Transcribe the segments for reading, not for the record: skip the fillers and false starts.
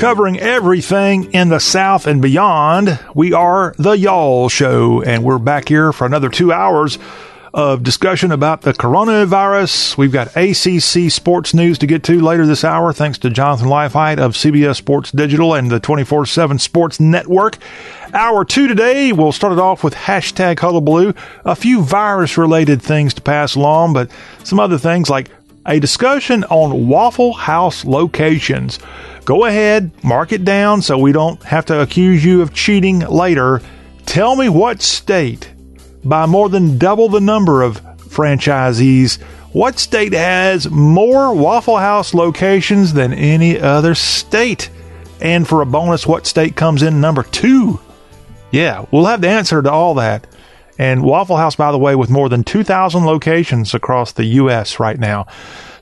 covering everything in the South and beyond. We are the Y'all Show, and we're back here for another 2 hours of discussion about the coronavirus. We've got ACC sports news to get to later this hour, thanks to Jonathan Leifheit of CBS Sports Digital and the 24/7 Sports Network. Hour two today, we'll start it off with hashtag hullabaloo, a few virus-related things to pass along, but some other things like a discussion on Waffle House locations. Go ahead, mark it down so we don't have to accuse you of cheating later. Tell me what state, by more than double the number of franchisees, what state has more Waffle House locations than any other state? And for a bonus, what state comes in number two? Yeah, we'll have the answer to all that. And Waffle House, by the way, with more than 2,000 locations across the U.S. right now.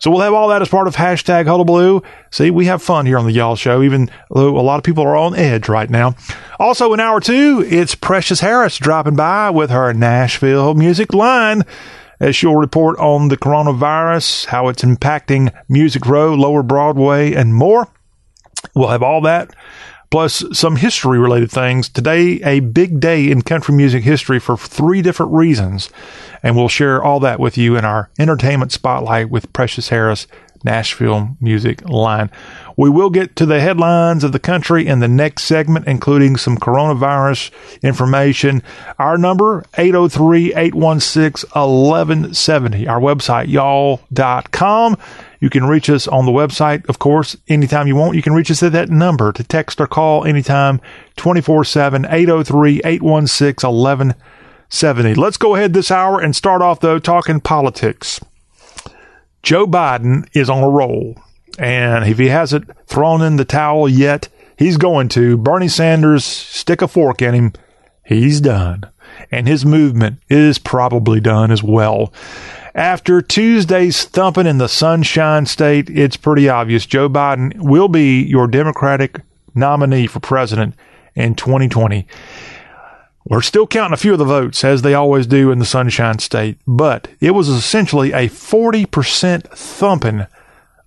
So we'll have all that as part of hashtag hullabaloo. See, we have fun here on the Y'all Show, even though a lot of people are on edge right now. Also in hour two, it's Precious Harris dropping by with her Nashville Music Line, as she'll report on the coronavirus, how it's impacting Music Row, Lower Broadway, and more. We'll have all that, plus some history-related things. Today, a big day in country music history for three different reasons. And we'll share all that with you in our Entertainment Spotlight with Precious Harris, Nashville Music Line. We will get to the headlines of the country in the next segment, including some coronavirus information. Our number, 803-816-1170. Our website, y'all.com. You can reach us on the website, of course, anytime you want. You can reach us at that number to text or call anytime, 24/7, 803-816-1170. Let's go ahead this hour and start off, though, talking politics. Joe Biden is on a roll, and if he hasn't thrown in the towel yet, he's going to. Bernie Sanders, stick a fork in him. He's done, and his movement is probably done as well. After Tuesday's thumping in the Sunshine State, it's pretty obvious Joe Biden will be your Democratic nominee for president in 2020. We're still counting a few of the votes, as they always do in the Sunshine State, but it was essentially a 40% thumping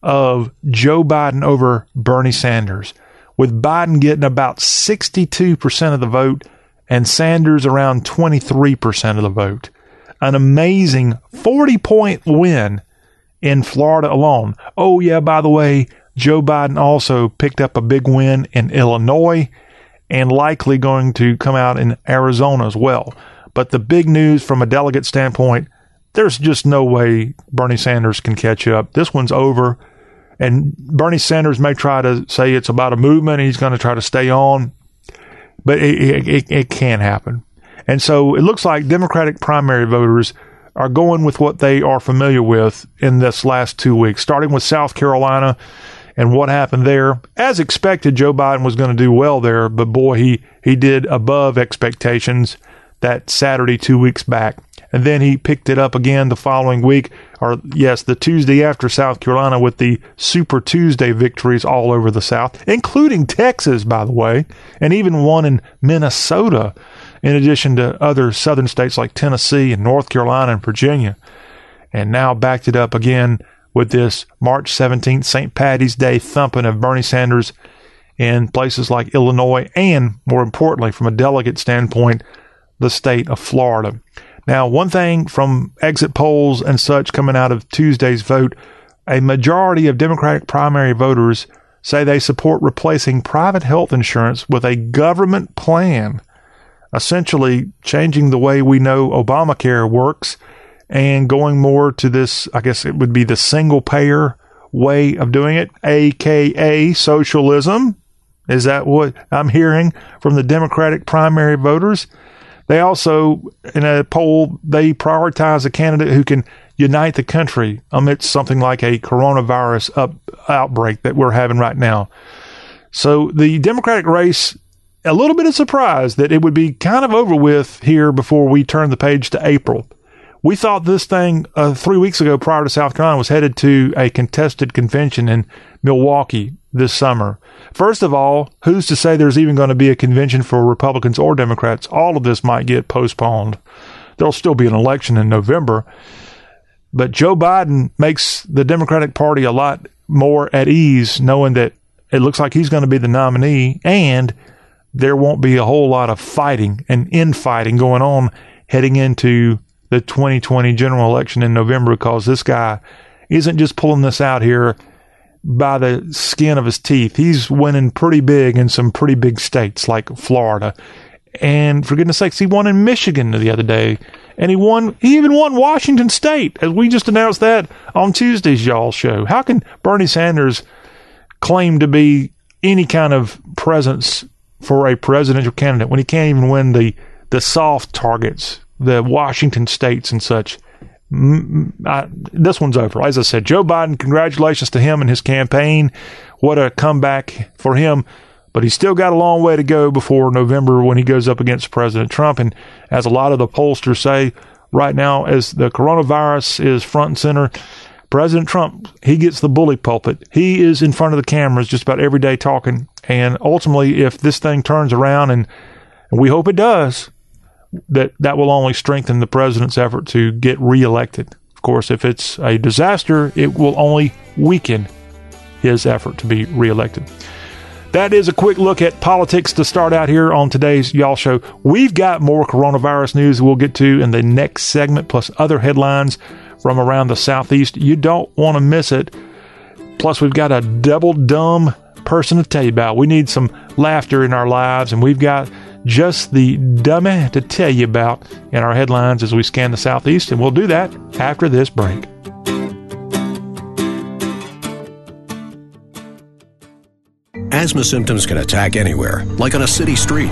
of Joe Biden over Bernie Sanders, with Biden getting about 62% of the vote and Sanders around 23% of the vote. An amazing 40-point win in Florida alone. Oh, yeah, by the way, Joe Biden also picked up a big win in Illinois and likely going to come out in Arizona as well. But the big news from a delegate standpoint, there's just no way Bernie Sanders can catch up. This one's over. And Bernie Sanders may try to say it's about a movement. He's going to try to stay on. But it can't happen. And so it looks like Democratic primary voters are going with what they are familiar with in this last 2 weeks, starting with South Carolina and what happened there. As expected, Joe Biden was going to do well there, but boy, he did above expectations that Saturday 2 weeks back. And then he picked it up again the following week, or yes, the Tuesday after South Carolina, with the Super Tuesday victories all over the South, including Texas, by the way, and even one in Minnesota, in addition to other southern states like Tennessee and North Carolina and Virginia. And now backed it up again with this March 17th, St. Paddy's Day thumping of Bernie Sanders in places like Illinois and, more importantly, from a delegate standpoint, the state of Florida. Now, one thing from exit polls and such coming out of Tuesday's vote, a majority of Democratic primary voters say they support replacing private health insurance with a government plan, essentially changing the way we know Obamacare works and going more to this, I guess it would be the single-payer way of doing it, a.k.a. socialism. Is that what I'm hearing from the Democratic primary voters? They also, in a poll, they prioritize a candidate who can unite the country amidst something like a coronavirus outbreak that we're having right now. So the Democratic race, a little bit of surprise that it would be kind of over with here before we turn the page to April. We thought this thing 3 weeks ago prior to South Carolina was headed to a contested convention in Milwaukee this summer. First of all, who's to say there's even going to be a convention for Republicans or Democrats? All of this might get postponed. There'll still be an election in November. But Joe Biden makes the Democratic Party a lot more at ease knowing that it looks like he's going to be the nominee, and there won't be a whole lot of fighting and infighting going on heading into the 2020 general election in November, because this guy isn't just pulling this out here by the skin of his teeth. He's winning pretty big in some pretty big states like Florida. And for goodness sakes, he won in Michigan the other day. And he even won Washington State, as we just announced that on Tuesday's y'all show. How can Bernie Sanders claim to be any kind of presence for a presidential candidate when he can't even win the soft targets, the Washington states and such? This one's over. As I said, Joe Biden, congratulations to him and his campaign. What a comeback for him. But he's still got a long way to go before November when he goes up against President Trump. And as a lot of the pollsters say right now, as the coronavirus is front and center, President Trump, he gets the bully pulpit. He is in front of the cameras just about every day talking. And ultimately, if this thing turns around, and we hope it does, that will only strengthen the president's effort to get reelected. Of course, if it's a disaster, it will only weaken his effort to be reelected. That is a quick look at politics to start out here on today's Y'all Show. We've got more coronavirus news we'll get to in the next segment, plus other headlines from around the Southeast. You don't want to miss it. Plus, we've got a double dumb person to tell you about. We need some laughter in our lives, and we've got just the dummy to tell you about in our headlines as we scan the Southeast, and we'll do that after this break. Asthma symptoms can attack anywhere, like on a city street.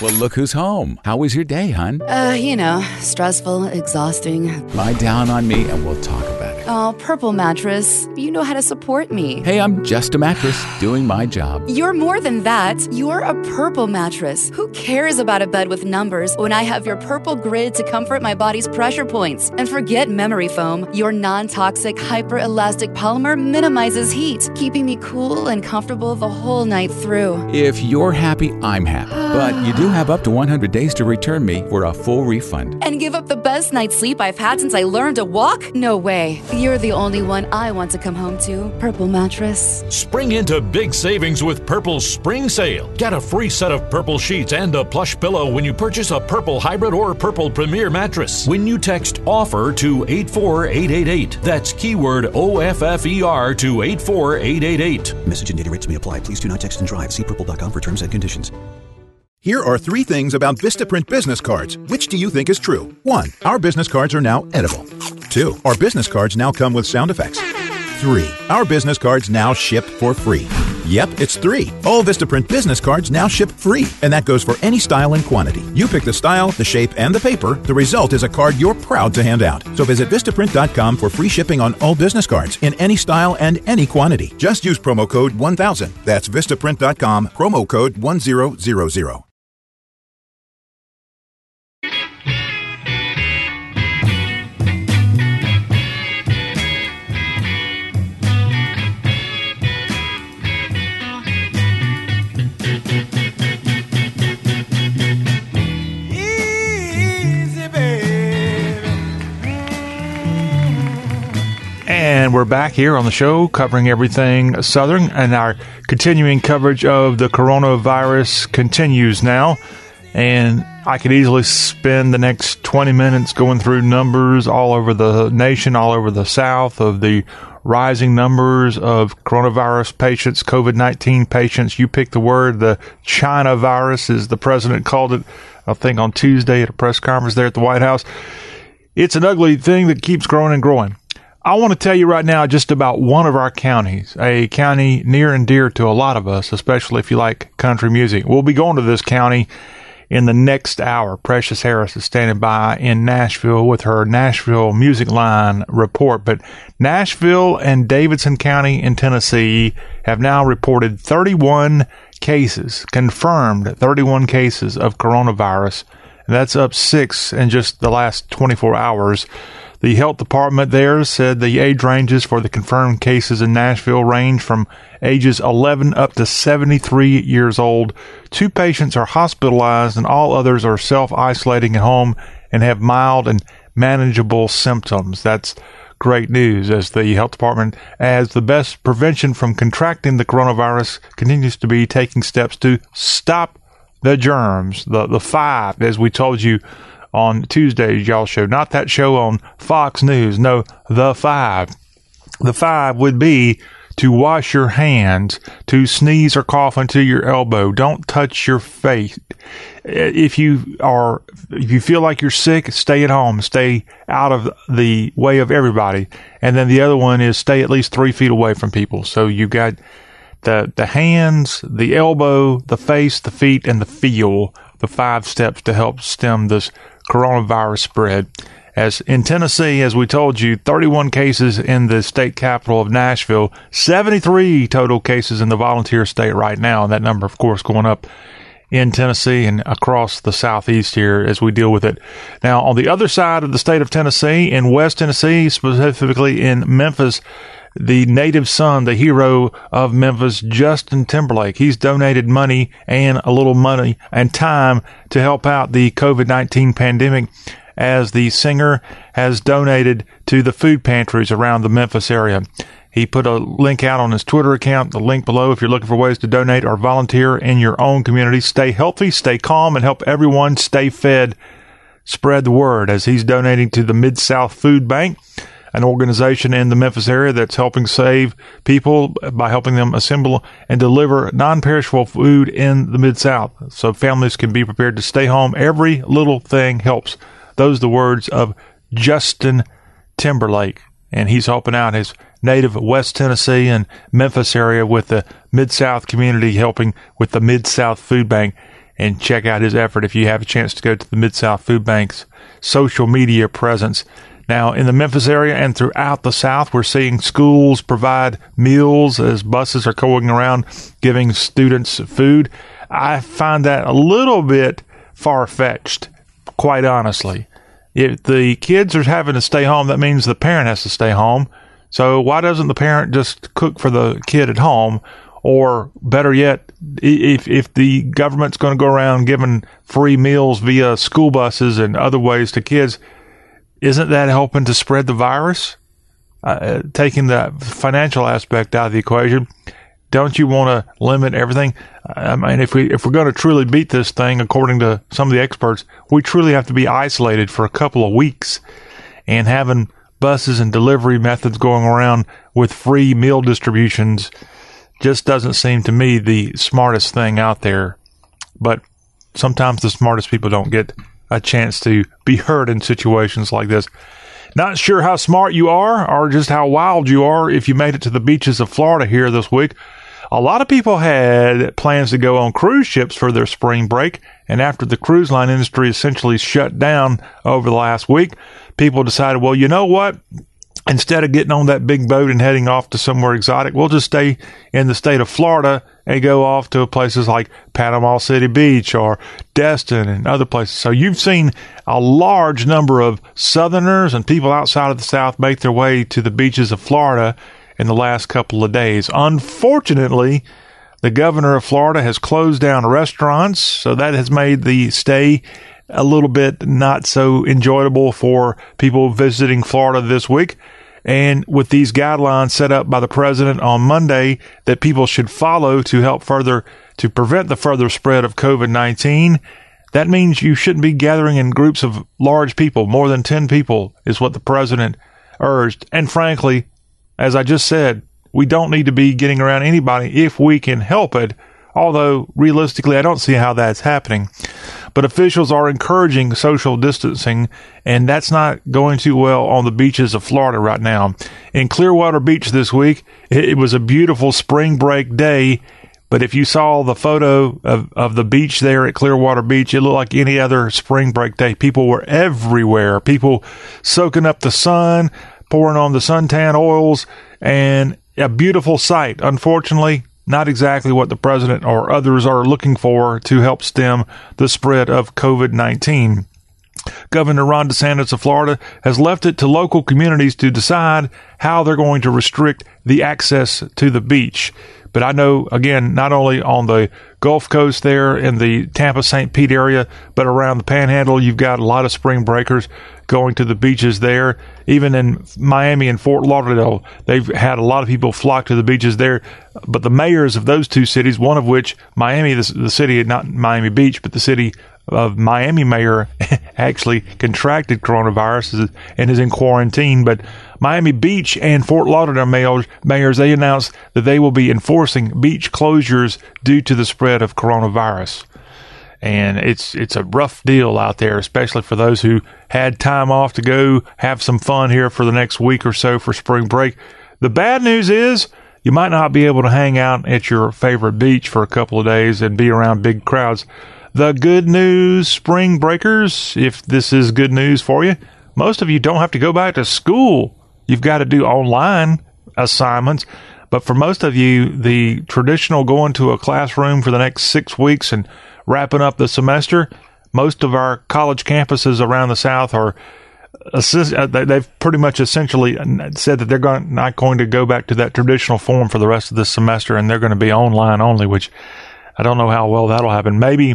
Well, look who's home. How was your day, hon? Stressful, exhausting. Lie down on me and we'll talk about it. Oh, Purple Mattress, you know how to support me. Hey, I'm just a mattress doing my job. You're more than that. You're a Purple Mattress. Who cares about a bed with numbers when I have your Purple Grid to comfort my body's pressure points? And forget memory foam. Your non-toxic, hyper-elastic polymer minimizes heat, keeping me cool and comfortable the whole night through. If you're happy, I'm happy. But you do have up to 100 days to return me for a full refund. And give up the best night's sleep I've had since I learned to walk? No way. You're the only one I want to come home to. Purple Mattress. Spring into big savings with Purple's Spring Sale. Get a free set of Purple sheets and a plush pillow when you purchase a Purple Hybrid or Purple Premier mattress. When you text OFFER to 84888. That's keyword OFFER to 84888. Message and data rates may apply. Please do not text and drive. See purple.com for terms and conditions. Here are 3 things about Vistaprint business cards. Which do you think is true? 1. Our business cards are now edible. 2. Our business cards now come with sound effects. 3. Our business cards now ship for free. Yep, it's 3. All Vistaprint business cards now ship free, and that goes for any style and quantity. You pick the style, the shape, and the paper. The result is a card you're proud to hand out. So visit Vistaprint.com for free shipping on all business cards in any style and any quantity. Just use promo code 1000. That's Vistaprint.com, promo code 1000. And we're back here on the show covering everything Southern, and our continuing coverage of the coronavirus continues now. And I could easily spend the next 20 minutes going through numbers all over the nation, all over the South, of the rising numbers of coronavirus patients, COVID-19 patients. You pick the word, the China virus, as the president called it, I think on Tuesday at a press conference there at the White House. It's an ugly thing that keeps growing and growing. I want to tell you right now just about one of our counties, a county near and dear to a lot of us, especially if you like country music. We'll be going to this county in the next hour. Precious Harris is standing by in Nashville with her Nashville Music Line report. But Nashville and Davidson County in Tennessee have now reported 31 cases, confirmed 31 cases of coronavirus. And that's up 6 in just the last 24 hours. The health department there said the age ranges for the confirmed cases in Nashville range from ages 11 up to 73 years old. 2 patients are hospitalized and all others are self-isolating at home and have mild and manageable symptoms. That's great news, as the health department adds the best prevention from contracting the coronavirus continues to be taking steps to stop the germs. The 5, as we told you on Tuesday's y'all show, not that show on Fox News. No, the 5. The 5 would be to wash your hands, to sneeze or cough into your elbow. Don't touch your face. If you feel like you're sick, stay at home. Stay out of the way of everybody. And then the other one is stay at least 3 feet away from people. So you've got the hands, the elbow, the face, the feet, and the feel. The 5 steps to help stem this coronavirus spread. As in Tennessee, as we told you, 31 cases in the state capital of Nashville, 73 total cases in the volunteer state right now. And that number, of course, going up in Tennessee and across the southeast here as we deal with it. Now, on the other side of the state of Tennessee, in West Tennessee, specifically in Memphis, the native son, the hero of Memphis, Justin Timberlake. He's donated money and a little money and time to help out the COVID-19 pandemic, as the singer has donated to the food pantries around the Memphis area. He put a link out on his Twitter account, the link below, if you're looking for ways to donate or volunteer in your own community. Stay healthy, stay calm, and help everyone stay fed. Spread the word, as he's donating to the Mid-South Food Bank, an organization in the Memphis area that's helping save people by helping them assemble and deliver non-perishable food in the Mid-South so families can be prepared to stay home. Every little thing helps. Those are the words of Justin Timberlake, and he's helping out his native West Tennessee and Memphis area with the Mid-South community, helping with the Mid-South Food Bank. And check out his effort if you have a chance to go to the Mid-South Food Bank's social media presence. Now, in the Memphis area and throughout the South, we're seeing schools provide meals as buses are going around giving students food. I find that a little bit far-fetched, quite honestly. If the kids are having to stay home, that means the parent has to stay home. So why doesn't the parent just cook for the kid at home? Or better yet, if the government's going to go around giving free meals via school buses and other ways to kids, isn't that helping to spread the virus? Taking the financial aspect out of the equation, don't you want to limit everything? I mean, if we're going to truly beat this thing, according to some of the experts, we truly have to be isolated for a couple of weeks. And having buses and delivery methods going around with free meal distributions just doesn't seem to me the smartest thing out there. But sometimes the smartest people don't get a chance to be heard in situations like this. Not sure how smart you are or just how wild you are if you made it to the beaches of Florida here this week. A lot of people had plans to go on cruise ships for their spring break, and after the cruise line industry essentially shut down over the last week, people decided, well, you know what? Instead of getting on that big boat and heading off to somewhere exotic, we'll just stay in the state of Florida and go off to places like Panama City Beach or Destin and other places. So you've seen a large number of Southerners and people outside of the South make their way to the beaches of Florida in the last couple of days. Unfortunately, the governor of Florida has closed down restaurants, so that has made the stay a little bit not so enjoyable for people visiting Florida this week. And with these guidelines set up by the president on Monday that people should follow to help further to prevent the further spread of COVID-19, that means you shouldn't be gathering in groups of large people. More than 10 people is what the president urged. And frankly, as I just said, we don't need to be getting around anybody if we can help it. Although, realistically, I don't see how that's happening. But officials are encouraging social distancing, and that's not going too well on the beaches of Florida right now. In Clearwater Beach this week, it was a beautiful spring break day, but if you saw the photo of the beach there at Clearwater Beach, it looked like any other spring break day. People were everywhere. People soaking up the sun, pouring on the suntan oils, and a beautiful sight. Unfortunately, not exactly what the president or others are looking for to help stem the spread of COVID-19. Governor Ron DeSantis of Florida has left it to local communities to decide how they're going to restrict the access to the beach. But I know, again, not only on the Gulf Coast there in the Tampa-St. Pete area, but around the Panhandle, you've got a lot of spring breakers going to the beaches there. Even in Miami and Fort Lauderdale, they've had a lot of people flock to the beaches there. But the mayors of those two cities, one of which, Miami, the city, not Miami Beach, but the city of Miami mayor actually contracted coronavirus and is in quarantine. But Miami Beach and Fort Lauderdale mayors, they announced that they will be enforcing beach closures due to the spread of coronavirus. And it's a rough deal out there, especially for those who had time off to go have some fun here for the next week or so for spring break. The bad news is you might not be able to hang out at your favorite beach for a couple of days and be around big crowds. The good news, spring breakers, if this is good news for you, most of you don't have to go back to school. You've got to do online assignments. But for most of you, the traditional going to a classroom for the next 6 weeks and wrapping up the semester, most of our college campuses around the South are they've pretty much essentially said that they're not going to go back to that traditional form for the rest of this semester, and they're going to be online only, which I don't know how well that'll happen. Maybe,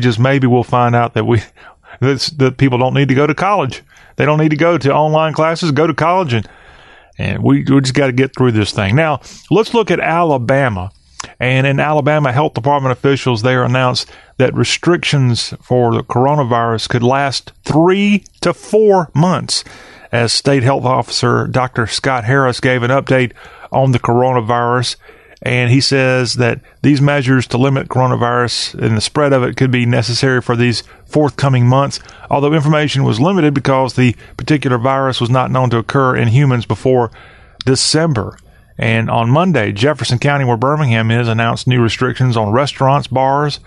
just maybe we'll find out that that people don't need to go to college. They don't need to go to online classes, go to college, and we just got to get through this thing. Now, let's look at Alabama. And in Alabama, health department officials there announced that restrictions for the coronavirus could last 3 to 4 months, as state health officer Dr. Scott Harris gave an update on the coronavirus. And he says that these measures to limit coronavirus and the spread of it could be necessary for these forthcoming months, although information was limited because the particular virus was not known to occur in humans before December. And on Monday, Jefferson County, where Birmingham is, announced new restrictions on restaurants, bars,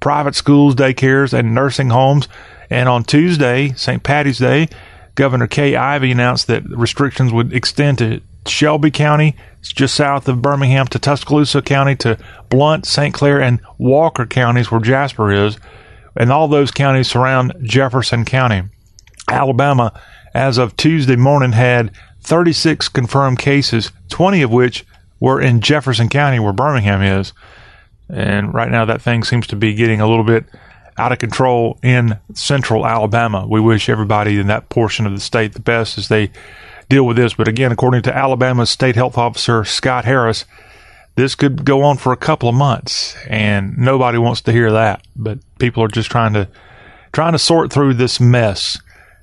private schools, daycares, and nursing homes. And on Tuesday, St. Patty's Day, Governor Kay Ivey announced that restrictions would extend to Shelby County, just south of Birmingham, to Tuscaloosa County, to Blount, St. Clair, and Walker counties, where Jasper is. And all those counties surround Jefferson County. Alabama, as of Tuesday morning, had 36 confirmed cases, 20 of which were in Jefferson County, where Birmingham is. And right now that thing seems to be getting a little bit out of control in central Alabama. We wish everybody in that portion of the state the best as they deal with this. But again, according to Alabama's state health officer, Scott Harris, this could go on for a couple of months, and nobody wants to hear that. But people are just trying to sort through this mess.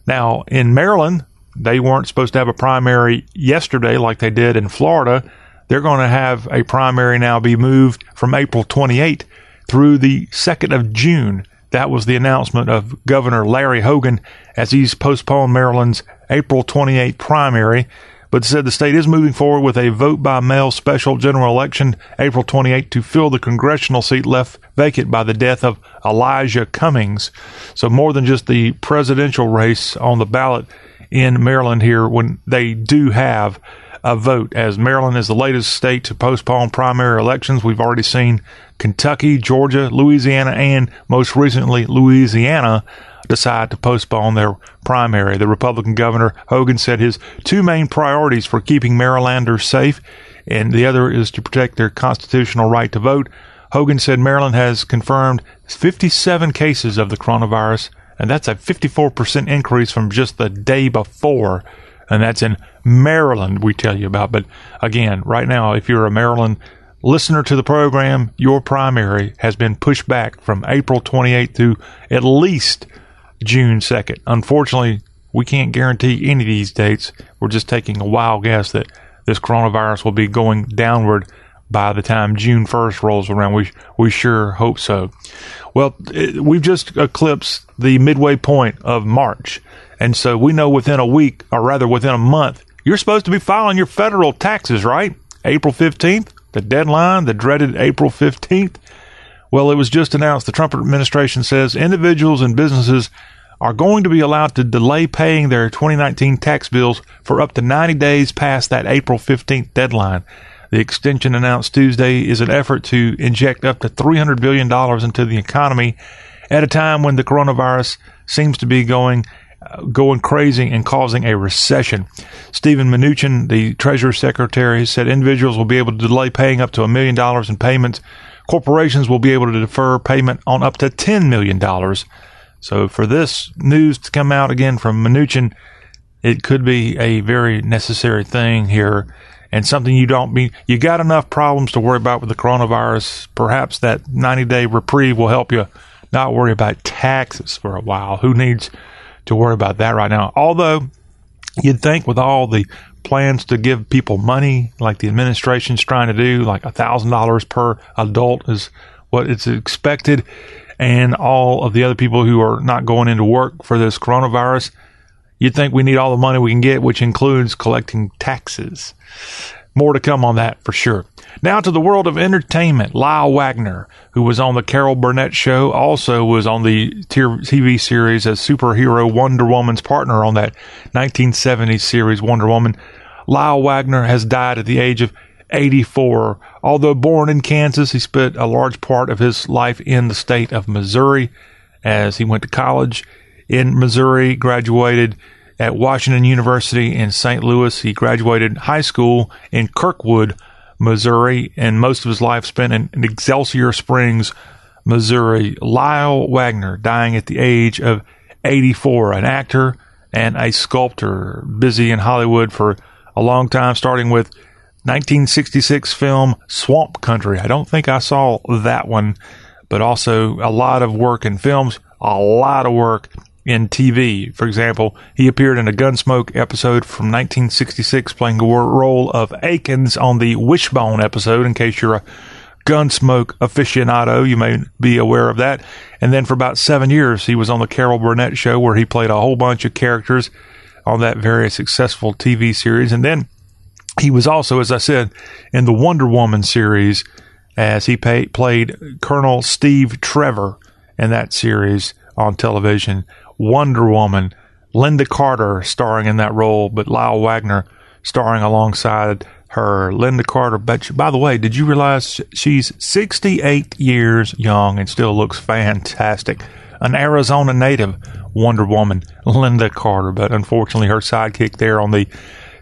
Now, in Maryland, they weren't supposed to have a primary yesterday like they did in Florida. They're going to have a primary now be moved from April 28 through the 2nd of June. That was the announcement of Governor Larry Hogan as he's postponed Maryland's April 28 primary, but said the state is moving forward with a vote-by-mail special general election April 28 to fill the congressional seat left vacant by the death of Elijah Cummings. So more than just the presidential race on the ballot in Maryland here when they do have a vote, as Maryland is the latest state to postpone primary elections. We've already seen Kentucky, Georgia, Louisiana, and most recently Louisiana decide to postpone their primary. The Republican Governor Hogan said his two main priorities for keeping Marylanders safe, and the other is to protect their constitutional right to vote. Hogan said Maryland has confirmed 57 cases of the coronavirus, and that's a 54% increase from just the day before. And that's in Maryland we tell you about. But again, right now, if you're a Maryland listener to the program, your primary has been pushed back from April 28th to at least June 2nd. Unfortunately, we can't guarantee any of these dates. We're just taking a wild guess that this coronavirus will be going downward by the time June 1st rolls around. We sure hope so. Well, we've just eclipsed the midway point of March. And so we know within a month, you're supposed to be filing your federal taxes, right? April 15th, the deadline, the dreaded April 15th. Well, it was just announced the Trump administration says individuals and businesses are going to be allowed to delay paying their 2019 tax bills for up to 90 days past that April 15th deadline. The extension announced Tuesday is an effort to inject up to $300 billion into the economy at a time when the coronavirus seems to be going crazy and causing a recession. Steven Mnuchin, the Treasury Secretary, said individuals will be able to delay paying up to $1 million in payments. Corporations will be able to defer payment on up to $10 million. So for this news to come out again from Mnuchin, it could be a very necessary thing here and something you got enough problems to worry about with the coronavirus. Perhaps that 90-day reprieve will help you not worry about taxes for a while. Who needs to worry about that right now? Although you'd think with all the plans to give people money, like the administration's trying to do, like $1,000 per adult is what it's expected, and all of the other people who are not going into work for this coronavirus, you'd think we need all the money we can get, which includes collecting taxes. More to come on that for sure. Now to the world of entertainment. Lyle Waggoner, who was on the Carol Burnett Show, also was on the TV series as superhero Wonder Woman's partner on that 1970s series Wonder Woman. Lyle Waggoner has died at the age of 84. Although born in Kansas, he spent a large part of his life in the state of Missouri as he went to college in Missouri, graduated at Washington University in St. Louis. He graduated high school in Kirkwood, Missouri, and most of his life spent in Excelsior Springs, Missouri. Lyle Waggoner, dying at the age of 84, an actor and a sculptor, busy in Hollywood for a long time, starting with 1966 film Swamp Country. I don't think I saw that one, but also a lot of work in films, a lot of work in TV. For example, he appeared in a Gunsmoke episode from 1966, playing the role of Akins on the Wishbone episode. In case you're a Gunsmoke aficionado, you may be aware of that. And then for about 7 years, he was on the Carol Burnett Show, where he played a whole bunch of characters on that very successful TV series. And then he was also, as I said, in the Wonder Woman series, as he played Colonel Steve Trevor in that series on television. Wonder Woman, Lynda Carter starring in that role, but Lyle Waggoner starring alongside her. Lynda Carter, but by the way, did you realize she's 68 years young and still looks fantastic? An Arizona native, Wonder Woman, Lynda Carter, but unfortunately her sidekick there on the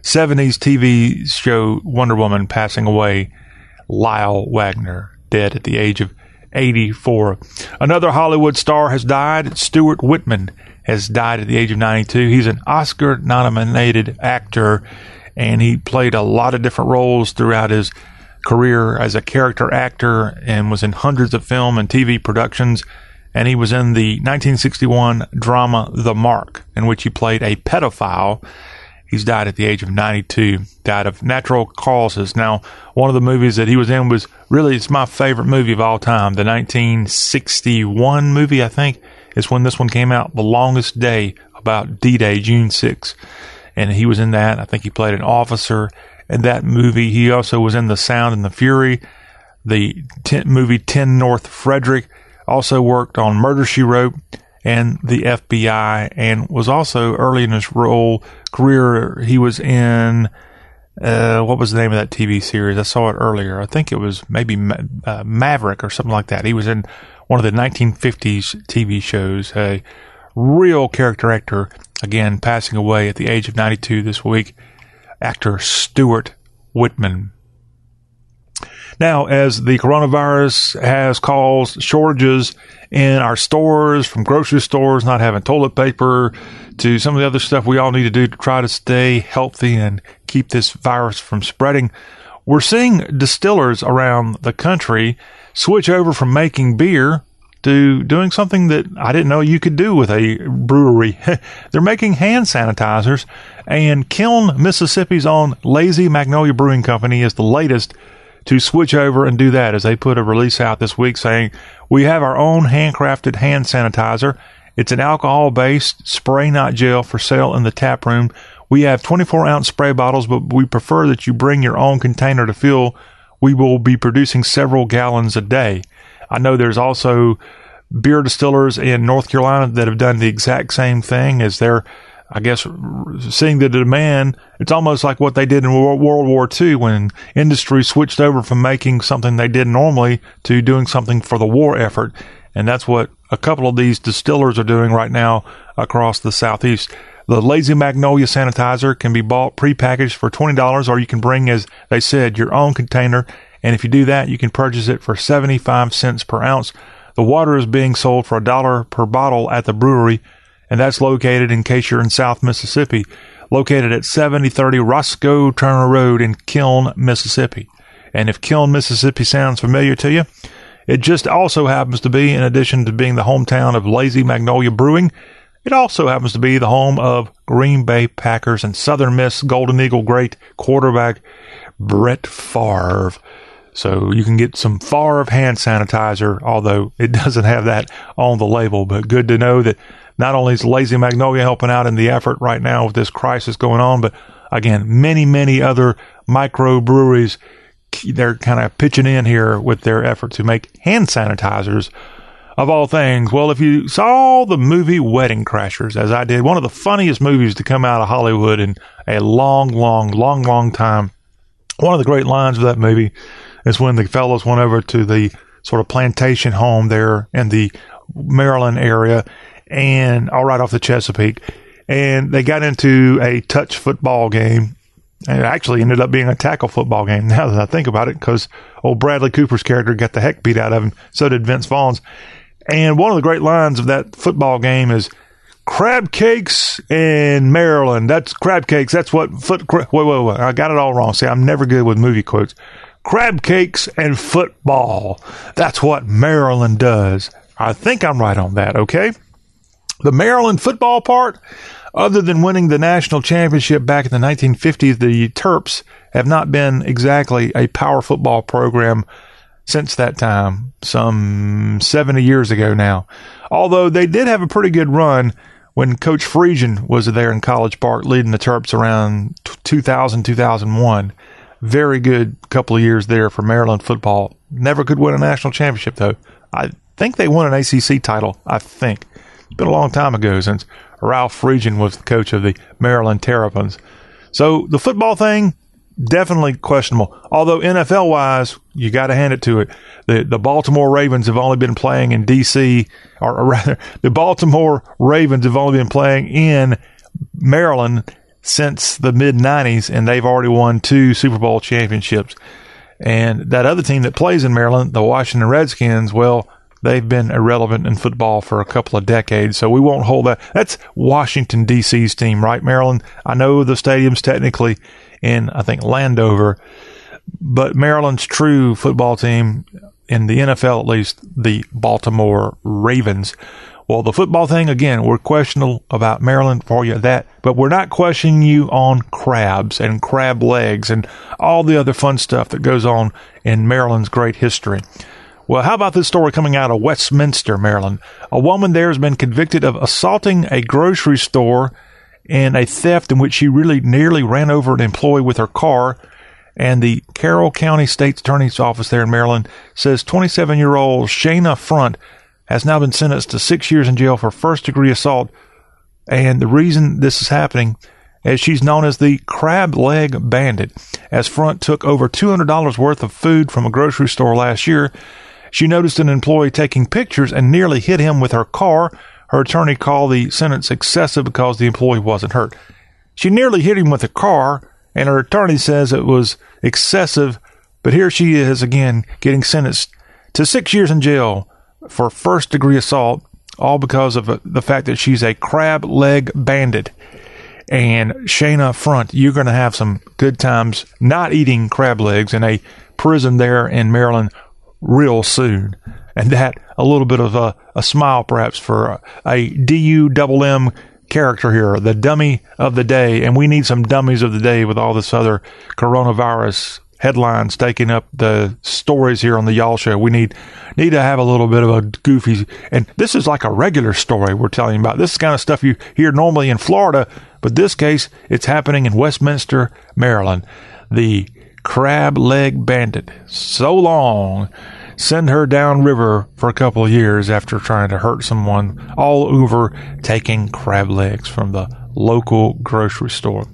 70s TV show Wonder Woman passing away. Lyle Waggoner, dead at the age of 84. Another Hollywood star has died. Stuart Whitman has died at the age of 92. He's an Oscar-nominated actor, and he played a lot of different roles throughout his career as a character actor and was in hundreds of film and TV productions. And he was in the 1961 drama The Mark, in which he played a pedophile. He's died at the age of 92, died of natural causes. Now, one of the movies that he was in was really, it's my favorite movie of all time. The 1961 movie, I think, is when this one came out, The Longest Day, about D-Day, June 6th. And he was in that. I think he played an officer in that movie. He also was in The Sound and the Fury, the movie 10 North Frederick, also worked on Murder, She Wrote, and the FBI, and was also early in his career. He was in, what was the name of that TV series? I saw it earlier. I think it was maybe Maverick or something like that. He was in one of the 1950s TV shows, a real character actor, again, passing away at the age of 92 this week, actor Stuart Whitman. Now, as the coronavirus has caused shortages in our stores, from grocery stores not having toilet paper to some of the other stuff we all need to do to try to stay healthy and keep this virus from spreading, we're seeing distillers around the country switch over from making beer to doing something that I didn't know you could do with a brewery. They're making hand sanitizers, and Kiln, Mississippi's own Lazy Magnolia Brewing Company is the latest to switch over and do that, as they put a release out this week saying, "We have our own handcrafted hand sanitizer. It's an alcohol-based spray, not gel, for sale in the tap room. We have 24-ounce spray bottles, but we prefer that you bring your own container to fill. We will be producing several gallons a day." I know there's also beer distillers in North Carolina that have done the exact same thing, as they're I guess, seeing the demand, it's almost like what they did in World War II when industry switched over from making something they did normally to doing something for the war effort. And that's what a couple of these distillers are doing right now across the Southeast. The Lazy Magnolia sanitizer can be bought prepackaged for $20, or you can bring, as they said, your own container. And if you do that, you can purchase it for 75 cents per ounce. The water is being sold for $1 per bottle at the brewery, and that's located, in case you're in South Mississippi, located at 7030 Roscoe Turner Road in Kiln, Mississippi. And if Kiln, Mississippi sounds familiar to you, it just also happens to be, in addition to being the hometown of Lazy Magnolia Brewing, it also happens to be the home of Green Bay Packers and Southern Miss Golden Eagle great quarterback Brett Favre. So you can get some Favre hand sanitizer, although it doesn't have that on the label. But good to know that not only is Lazy Magnolia helping out in the effort right now with this crisis going on, but again, many, many other microbreweries, they're kind of pitching in here with their effort to make hand sanitizers of all things. Well, if you saw the movie Wedding Crashers, as I did, one of the funniest movies to come out of Hollywood in a long, long, long, long time, one of the great lines of that movie is when the fellows went over to the sort of plantation home there in the Maryland area, and all right off the Chesapeake, and they got into a touch football game, and it actually ended up being a tackle football game, now that I think about it, because old Bradley Cooper's character got the heck beat out of him, so did Vince Vaughn's. And one of the great lines of that football game is, crab cakes in Maryland. That's crab cakes. That's what wait. I got it all wrong. See, I'm never good with movie quotes. Crab cakes and football. That's what Maryland does. I think I'm right on that, okay? The Maryland football part, other than winning the national championship back in the 1950s, the Terps have not been exactly a power football program since that time, some 70 years ago now. Although they did have a pretty good run when Coach Friesian was there in College Park leading the Terps around 2000, 2001. Very good couple of years there for Maryland football. Never could win a national championship, though. I think they won an ACC title, I think. It's been a long time ago since Ralph Friesian was the coach of the Maryland Terrapins. So the football thing, definitely questionable. Although NFL-wise, you got to hand it to it. The Baltimore Ravens have only been playing in D.C., or rather, the Baltimore Ravens have only been playing in Maryland since the mid-90s, and they've already won 2 Super Bowl championships. And that other team that plays in Maryland, the Washington Redskins, well, they've been irrelevant in football for a couple of decades, so we won't hold that. That's Washington, D.C.'s team, right, Maryland? I know the stadium's technically in, I think, Landover, but Maryland's true football team, in the NFL at least, the Baltimore Ravens. Well, the football thing, again, we're questionable about Maryland for you, that, but we're not questioning you on crabs and crab legs and all the other fun stuff that goes on in Maryland's great history. Well, how about this story coming out of Westminster, Maryland? A woman there has been convicted of assaulting a grocery store in a theft in which she really nearly ran over an employee with her car. And the Carroll County State's Attorney's Office there in Maryland says 27-year-old Shayna Front has now been sentenced to 6 years in jail for first-degree assault. And the reason this is happening is she's known as the Crab Leg Bandit, as Front took over $200 worth of food from a grocery store last year. She noticed an employee taking pictures and nearly hit him with her car. Her attorney called the sentence excessive because the employee wasn't hurt. She nearly hit him with a car, and her attorney says it was excessive, but here she is again getting sentenced to 6 years in jail for first-degree assault, all because of the fact that she's a crab leg bandit. And Shayna Front, you're going to have some good times not eating crab legs in a prison there in Maryland real soon. And that, a little bit of a smile perhaps for a D-U-M-M character here, the dummy of the day. And we need some dummies of the day with all this other coronavirus headlines taking up the stories here on the Y'all Show. We need to have a little bit of a goofy, and this is like a regular story we're telling you about. This is kind of stuff you hear normally in Florida, but this case, it's happening in Westminster, Maryland. The crab leg bandit, so long, send her downriver for a couple of years after trying to hurt someone all over taking crab legs from the local grocery store.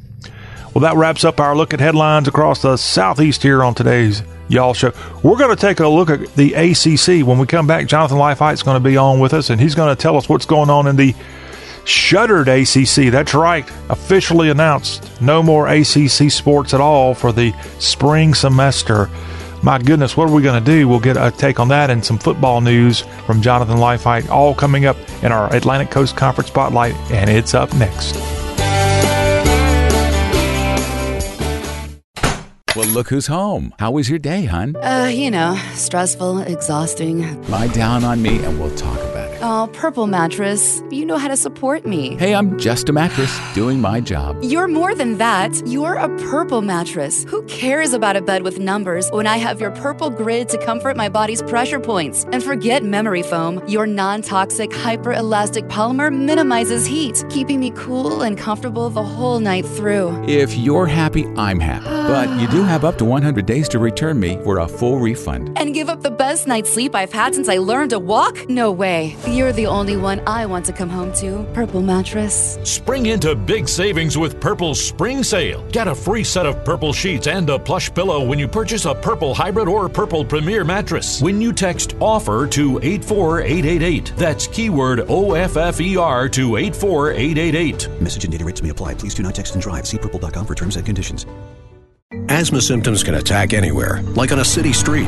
Well, that wraps up our look at headlines across the Southeast here on today's Y'all Show. We're going to take a look at the ACC. When we come back, Jonathan Leifheit's going to be on with us, and he's going to tell us what's going on in the shuttered ACC. That's right. Officially announced, no more ACC sports at all for the spring semester. My goodness, what are we going to do? We'll get a take on that and some football news from Jonathan Leifheit, all coming up in our Atlantic Coast Conference Spotlight, and it's up next. Well, look who's home. How was your day, hon? Stressful, exhausting. Lie down on me and we'll talk about it. Oh, Purple Mattress, you know how to support me. Hey, I'm just a mattress doing my job. You're more than that. You're a Purple Mattress. Who cares about a bed with numbers when I have your Purple Grid to comfort my body's pressure points? And forget memory foam. Your non-toxic, hyper-elastic polymer minimizes heat, keeping me cool and comfortable the whole night through. If you're happy, I'm happy. But you do have up to 100 days to return me for a full refund. And give up the best night's sleep I've had since I learned to walk? No way. You're the only one I want to come home to, Purple Mattress. Spring into big savings with Purple's Spring Sale. Get a free set of Purple sheets and a plush pillow when you purchase a Purple Hybrid or Purple Premier mattress. When you text OFFER to 84888, that's keyword OFFER to 84888. Message and data rates may apply. Please do not text and drive. See purple.com for terms and conditions. Asthma symptoms can attack anywhere, like on a city street.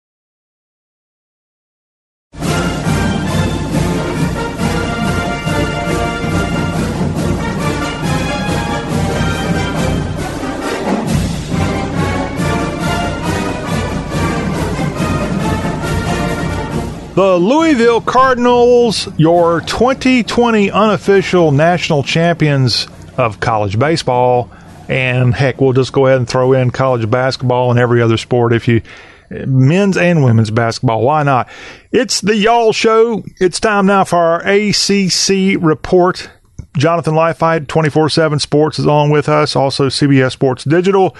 The Louisville Cardinals, your 2020 unofficial national champions of college baseball, and heck, we'll just go ahead and throw in college basketball and every other sport if you, men's and women's basketball, why not? It's the Y'all Show. It's time now for our ACC report. Jonathan Leifheit, 24/7 Sports, is on with us, also CBS Sports Digital.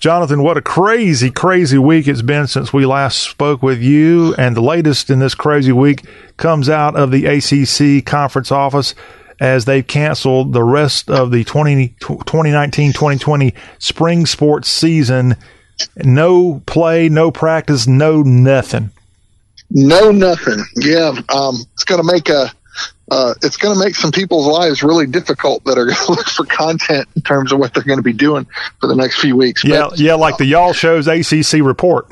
Jonathan, what a crazy, crazy week it's been since we last spoke with you. And the latest in this crazy week comes out of the ACC conference office as they've canceled the rest of the 2019-2020 spring sports season. No play, no practice, no nothing. No nothing. Yeah, it's going to make it's going to make some people's lives really difficult that are going to look for content in terms of what they're going to be doing for the next few weeks. Yeah, but, like the Y'all Show's ACC report.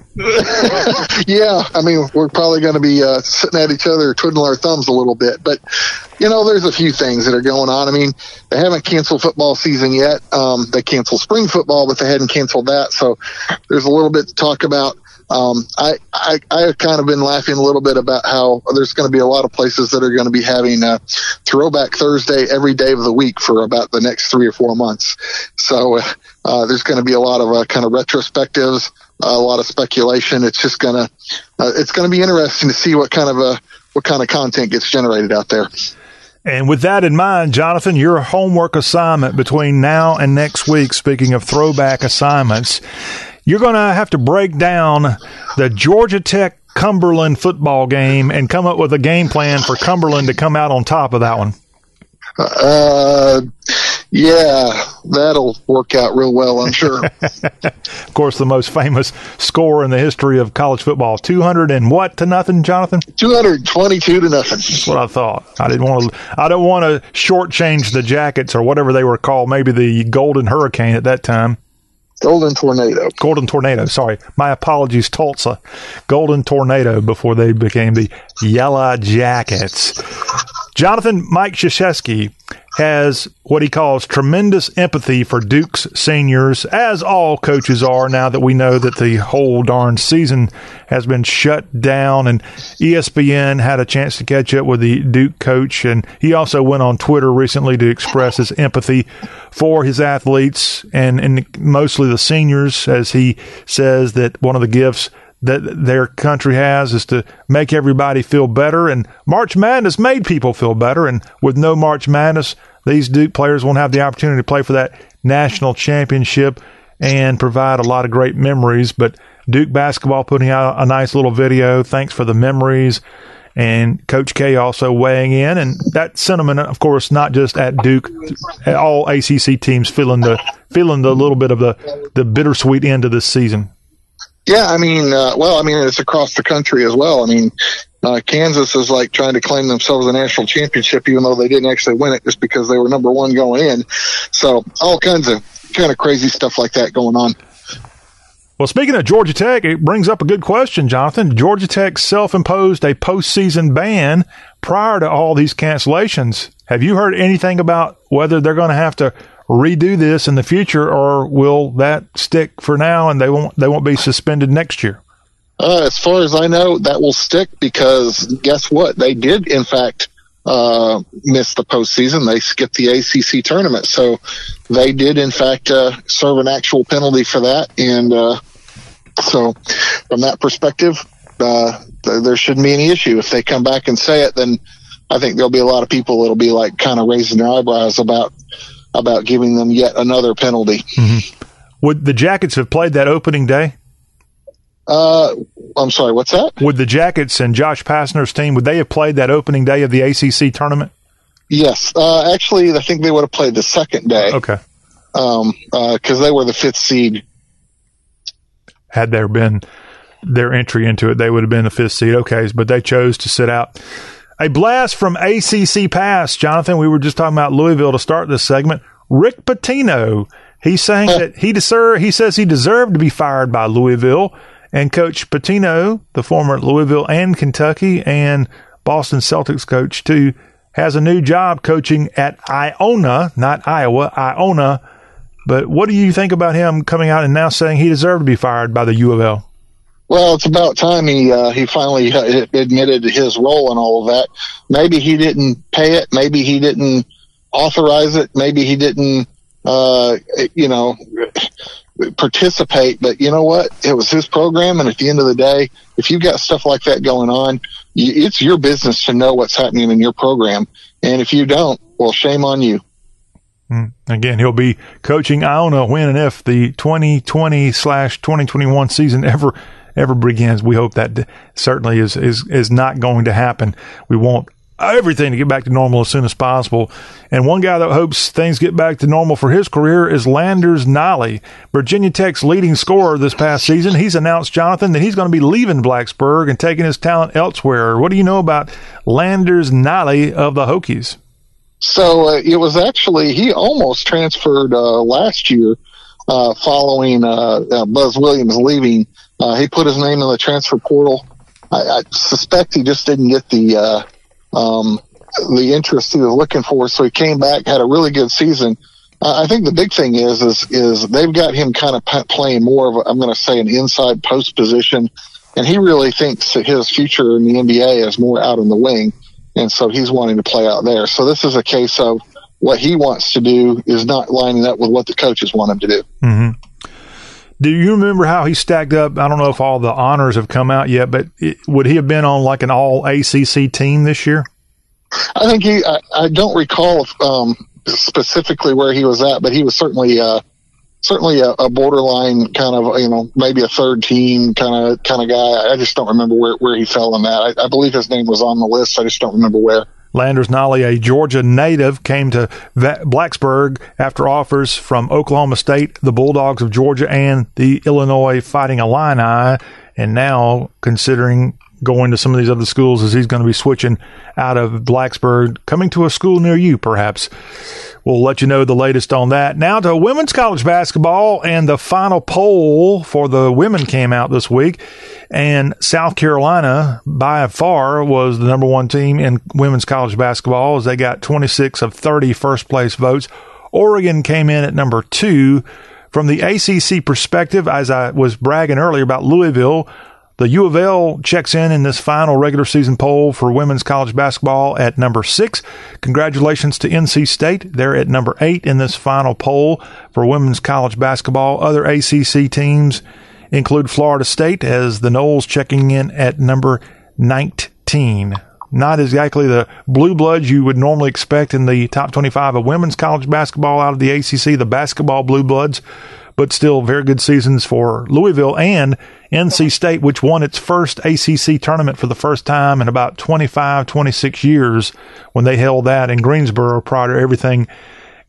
Yeah, I mean, we're probably going to be sitting at each other, twiddling our thumbs a little bit. But, you know, there's a few things that are going on. I mean, they haven't canceled football season yet. They canceled spring football, but they hadn't canceled that. So there's a little bit to talk about. I've kind of been laughing a little bit about how there's going to be a lot of places that are going to be having a Throwback Thursday every day of the week for about the next 3 or 4 months. So there's going to be a lot of kind of retrospectives, a lot of speculation. It's just going to be interesting to see what kind of content gets generated out there. And with that in mind, Jonathan, your homework assignment between now and next week, speaking of throwback assignments, you're going to have to break down the Georgia Tech-Cumberland football game and come up with a game plan for Cumberland to come out on top of that one. Yeah, that'll work out real well, I'm sure. Of course, the most famous score in the history of college football, 200 and what to nothing, Jonathan? 222 to nothing. That's what I thought. I don't want to shortchange the Jackets or whatever they were called, maybe the Golden Hurricane at that time. Golden Tornado. Golden Tornado. Sorry. My apologies, Tulsa. Golden Tornado before they became the Yellow Jackets. Jonathan Mike Krzyzewski has what he calls tremendous empathy for Duke's seniors, as all coaches are now that we know that the whole darn season has been shut down. And ESPN had a chance to catch up with the Duke coach, and he also went on Twitter recently to express his empathy for his athletes and mostly the seniors, as he says that one of the gifts that their country has is to make everybody feel better. And March Madness made people feel better. And with no March Madness, these Duke players won't have the opportunity to play for that national championship and provide a lot of great memories. But Duke basketball putting out a nice little video. Thanks for the memories. And Coach K also weighing in. And that sentiment, of course, not just at Duke, at all ACC teams feeling the little bit of the bittersweet end of this season. Yeah, I mean, it's across the country as well. I mean, Kansas is like trying to claim themselves a national championship, even though they didn't actually win it, just because they were number one going in. So all kinds of kind of crazy stuff like that going on. Well, speaking of Georgia Tech, it brings up a good question, Jonathan. Georgia Tech self-imposed a postseason ban prior to all these cancellations. Have you heard anything about whether they're going to have to redo this in the future, or will that stick for now and they won't be suspended next year? As far as I know, that will stick, because guess what? They did, in fact, miss the postseason. They skipped the ACC tournament. So they did, in fact, serve an actual penalty for that. And so from that perspective, there shouldn't be any issue. If they come back and say it, then I think there'll be a lot of people that'll be like kind of raising their eyebrows about giving them yet another penalty. Mm-hmm. Would the Jackets have played that opening day? I'm sorry, what's that? Would the Jackets and Josh Pastner's team, would they have played that opening day of the ACC tournament? Yes. Actually, I think they would have played the second day. Okay. Because they were the fifth seed. Had there been their entry into it, they would have been the fifth seed. Okay, but they chose to sit out. A blast from ACC past, Jonathan. We were just talking about Louisville to start this segment. Rick Pitino, he's saying that he says he deserved to be fired by Louisville. And Coach Pitino, the former Louisville and Kentucky and Boston Celtics coach too, has a new job coaching at Iona, not Iowa, Iona. But what do you think about him coming out and now saying he deserved to be fired by the U of L? Well, it's about time he finally admitted his role in all of that. Maybe he didn't pay it. Maybe he didn't authorize it. Maybe he didn't, participate. But you know what? It was his program. And at the end of the day, if you've got stuff like that going on, it's your business to know what's happening in your program. And if you don't, well, shame on you. Again, he'll be coaching Iona when and if the 2020/2021 season ever begins. We hope that certainly is not going to happen. We want everything to get back to normal as soon as possible. And one guy that hopes things get back to normal for his career is Landers Nolley, Virginia Tech's leading scorer this past season. He's announced, Jonathan, that he's going to be leaving Blacksburg and taking his talent elsewhere. What do you know about Landers Nolley of the Hokies? So it was actually, he almost transferred last year following Buzz Williams leaving. He put his name in the transfer portal. I suspect he just didn't get the interest he was looking for, so he came back, had a really good season. I think the big thing is they've got him kind of playing more of, an inside post position, and he really thinks that his future in the NBA is more out in the wing, and so he's wanting to play out there. So this is a case of what he wants to do is not lining up with what the coaches want him to do. Mm-hmm. Do you remember how he stacked up? I don't know if all the honors have come out yet, but would he have been on like an all ACC team this year? I think I don't recall specifically where he was at, but he was certainly a borderline kind of, maybe a third team kind of guy. I just don't remember where he fell in that. I believe his name was on the list. I just don't remember where. Landers Nolley, a Georgia native, came to Blacksburg after offers from Oklahoma State, the Bulldogs of Georgia, and the Illinois Fighting Illini, and now considering going to some of these other schools, as he's going to be switching out of Blacksburg, coming to a school near you, perhaps. We'll let you know the latest on that. Now to women's college basketball, and the final poll for the women came out this week, and South Carolina by far was the number one team in women's college basketball, as they got 26 of 30 first place votes. Oregon came in at number 2. From the ACC perspective, as I was bragging earlier about Louisville, the U of L checks in this final regular season poll for women's college basketball at number 6. Congratulations to NC State. They're at number 8 in this final poll for women's college basketball. Other ACC teams include Florida State, as the Noles checking in at number 19. Not exactly the blue bloods you would normally expect in the top 25 of women's college basketball out of the ACC, the basketball blue bloods, but still very good seasons for Louisville and NC State, which won its first ACC tournament for the first time in about 25, 26 years when they held that in Greensboro prior to everything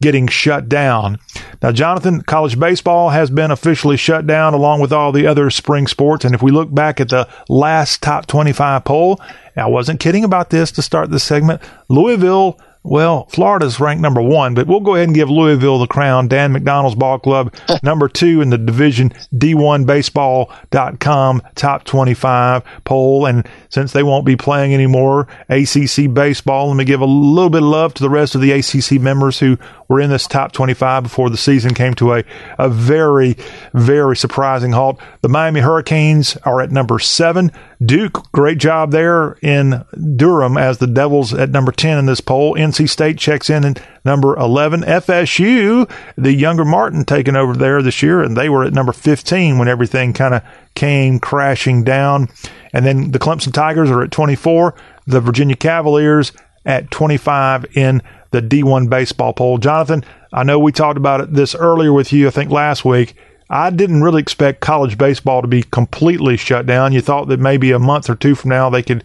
getting shut down. Now, Jonathan, college baseball has been officially shut down along with all the other spring sports. And if we look back at the last top 25 poll, I wasn't kidding about this to start this segment. Louisville, well, Florida's ranked number 1, but we'll go ahead and give Louisville the crown. Dan McDonald's Ball Club, number 2 in the Division D1 Baseball.com top 25 poll. And since they won't be playing anymore ACC baseball, let me give a little bit of love to the rest of the ACC members who were in this top 25 before the season came to a very, very surprising halt. The Miami Hurricanes are at number 7. Duke, great job there in Durham, as the Devils at number 10 in this poll. NC State checks in at number 11. FSU, the younger Martin taking over there this year, and they were at number 15 when everything kind of came crashing down. And then the Clemson Tigers are at 24. The Virginia Cavaliers at 25 in the D1 baseball poll. Jonathan, I know we talked about it this earlier with you, I think last week. I didn't really expect college baseball to be completely shut down. You thought that maybe a month or two from now they could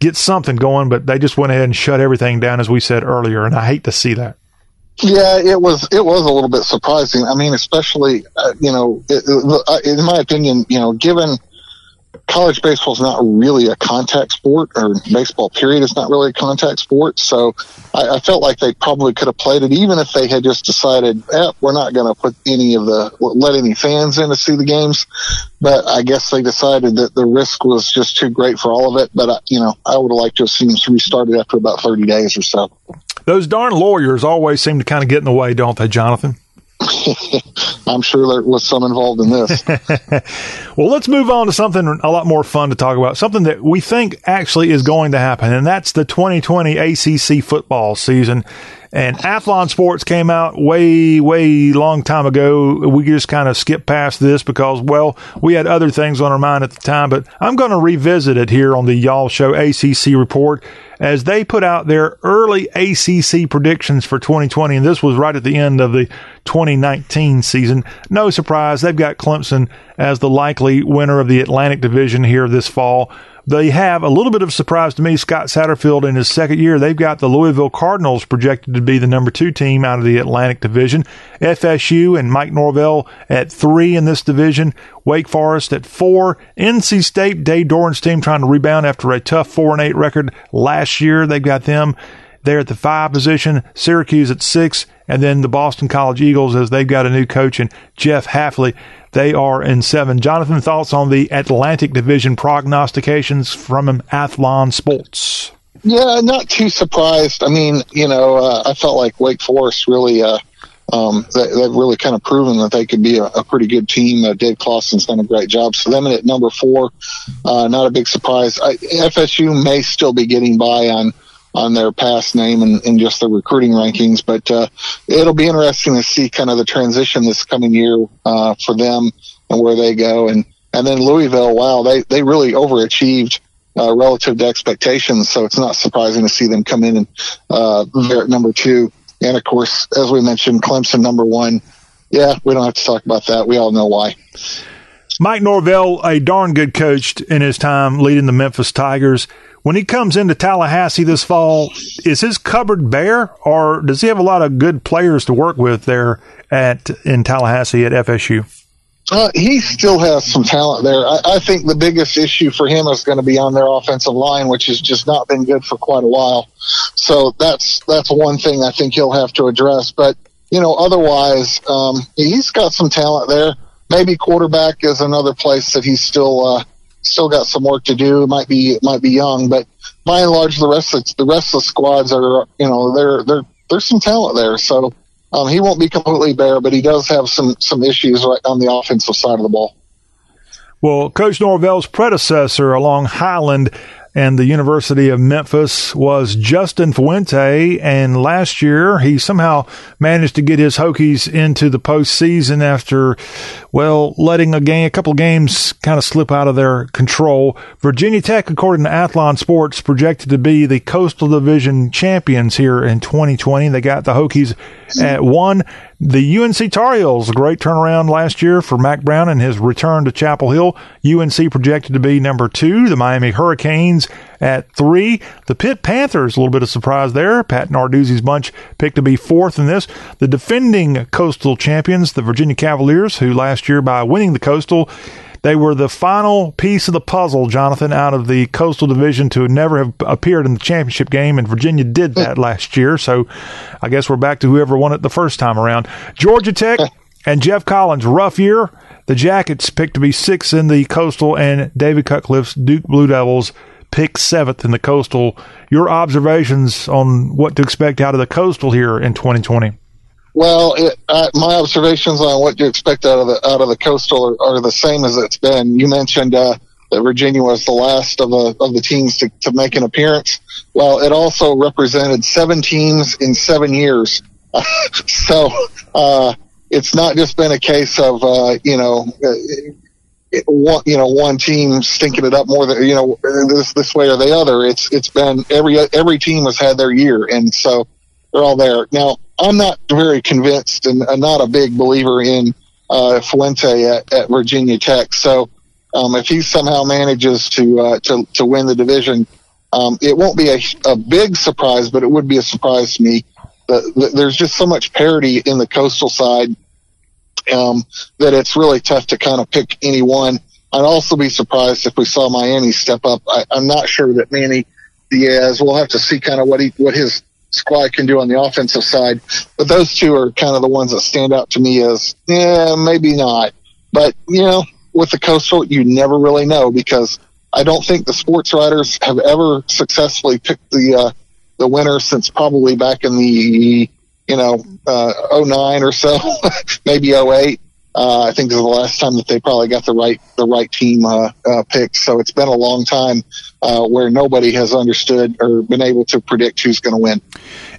get something going, but they just went ahead and shut everything down, as we said earlier, and I hate to see that. Yeah, it was a little bit surprising. I mean, especially, in my opinion, given college baseball is not really a contact sport, or baseball period is not really a contact sport. So I felt like they probably could have played it, even if they had just decided, we're not going to let any fans in to see the games. But I guess they decided that the risk was just too great for all of it. But, I would have liked to have seen them restarted after about 30 days or so. Those darn lawyers always seem to kind of get in the way, don't they, Jonathan? I'm sure there was some involved in this. Well, let's move on to something a lot more fun to talk about, something that we think actually is going to happen, and that's the 2020 ACC football season. And Athlon Sports came out way, way long time ago. We just kind of skipped past this because, well, we had other things on our mind at the time, but I'm going to revisit it here on the Y'all Show ACC Report, as they put out their early ACC predictions for 2020, and this was right at the end of the 2019 season. No surprise, they've got Clemson as the likely winner of the Atlantic Division here this fall. They have a little bit of a surprise to me, Scott Satterfield in his second year. They've got the Louisville Cardinals projected to be the number 2 team out of the Atlantic Division. FSU and Mike Norvell at 3 in this division. Wake Forest at 4. NC State, Dave Doran's team, trying to rebound after a tough 4-8 record last year. They've got them there at the 5 position. Syracuse at 6. And then the Boston College Eagles, as they've got a new coach in Jeff Hafley, they are in 7. Jonathan, thoughts on the Atlantic Division prognostications from Athlon Sports? Yeah, not too surprised. I mean, I felt like Wake Forest really, they've really kind of proven that they could be a pretty good team. Dave Clawson's done a great job. So them at number 4, not a big surprise. FSU may still be getting by on their past name and just the recruiting rankings. But it'll be interesting to see kind of the transition this coming year for them and where they go. And then Louisville, wow, they really overachieved relative to expectations. So it's not surprising to see them come in and they're at number 2. And, of course, as we mentioned, Clemson number 1. Yeah, we don't have to talk about that. We all know why. Mike Norvell, a darn good coach in his time leading the Memphis Tigers. When he comes into Tallahassee this fall, is his cupboard bare, or does he have a lot of good players to work with there in Tallahassee at FSU? He still has some talent there. I think the biggest issue for him is going to be on their offensive line, which has just not been good for quite a while. So that's one thing I think he'll have to address. But, you know, otherwise, he's got some talent there. Maybe quarterback is another place that he's still got some work to do. It might be young, but by and large, the rest of the squads are, you know, there's some talent there. So he won't be completely bare, but he does have some issues right on the offensive side of the ball. Well, Coach Norvell's predecessor along Highland and the University of Memphis was Justin Fuente, and last year he somehow managed to get his Hokies into the postseason after, well, letting a couple games kind of slip out of their control. Virginia Tech, according to Athlon Sports, projected to be the Coastal Division champions here in 2020. They got the Hokies at 1. The UNC Tar Heels, a great turnaround last year for Mack Brown and his return to Chapel Hill. UNC projected to be number 2. The Miami Hurricanes at 3. The Pitt Panthers, a little bit of surprise there. Pat Narduzzi's bunch picked to be 4th in this. The defending Coastal champions, the Virginia Cavaliers, who last year by winning the Coastal, they were the final piece of the puzzle, Jonathan, out of the Coastal Division to never have appeared in the championship game, and Virginia did that last year. So I guess we're back to whoever won it the first time around. Georgia Tech and Jeff Collins, rough year. The Jackets picked to be 6th in the Coastal, and David Cutcliffe's Duke Blue Devils picked 7th in the Coastal. Your observations on what to expect out of the Coastal here in 2020? Well, my observations on what you expect out of the Coastal are the same as it's been. You mentioned that Virginia was the last of the teams to make an appearance. Well, it also represented 7 teams in 7 years. So it's not just been a case of one team stinking it up more than this way or the other. It's been every team has had their year, and so they're all there now. I'm not very convinced and not a big believer in Fuente at Virginia Tech. So if he somehow manages to win the division, it won't be a big surprise, but it would be a surprise to me. There's just so much parity in the Coastal side that it's really tough to kind of pick any one. I'd also be surprised if we saw Miami step up. I'm not sure that Manny Diaz. We'll have to see kind of what his squad can do on the offensive side, but those two are kind of the ones that stand out to me as maybe not. But with the Coastal, you never really know, because I don't think the sports writers have ever successfully picked the winner since probably back in the 09 or so, maybe 08. I think is the last time that they probably got the right team picked. So it's been a long time where nobody has understood or been able to predict who's going to win.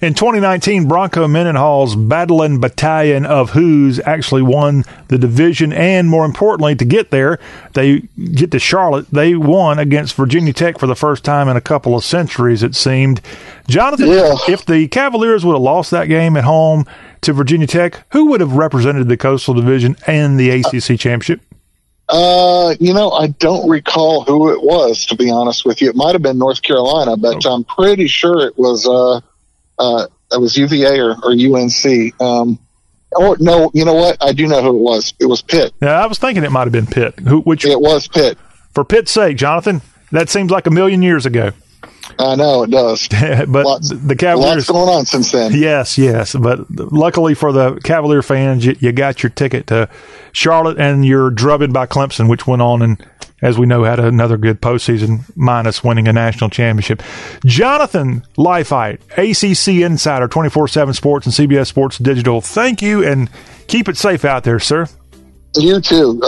In 2019, Bronco Mendenhall's Battling Battalion of Who's actually won the division, and more importantly, to get there, they get to Charlotte. They won against Virginia Tech for the first time in a couple of centuries, it seemed. Jonathan, If the Cavaliers would have lost that game at home to Virginia Tech, who would have represented the Coastal Division and the ACC Championship? I don't recall who it was, to be honest with you. It might have been North Carolina, but I'm pretty sure it was UVA or UNC. No, you know what? I do know who it was. It was Pitt. Yeah, I was thinking it might have been Pitt. It was Pitt. For Pitt's sake, Jonathan, that seems like a million years ago. I know it does, but the Cavaliers. Lots going on since then. Yes, but luckily for the Cavalier fans, you got your ticket to Charlotte, and you're drubbed by Clemson, which went on and, as we know, had another good postseason, minus winning a national championship. Jonathan Leifheit, ACC Insider, 24/7 Sports and CBS Sports Digital. Thank you, and keep it safe out there, sir. You too.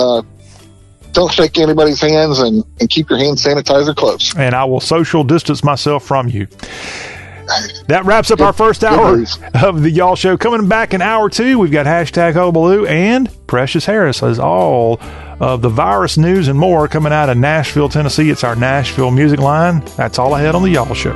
Don't shake anybody's hands and keep your hand sanitizer close. And I will social distance myself from you. That wraps up our first hour of the Y'all Show. Coming back in hour 2, we've got #Hobaloo and Precious Harris as all of the virus news and more coming out of Nashville, Tennessee. It's our Nashville Music Line. That's all ahead on the Y'all Show.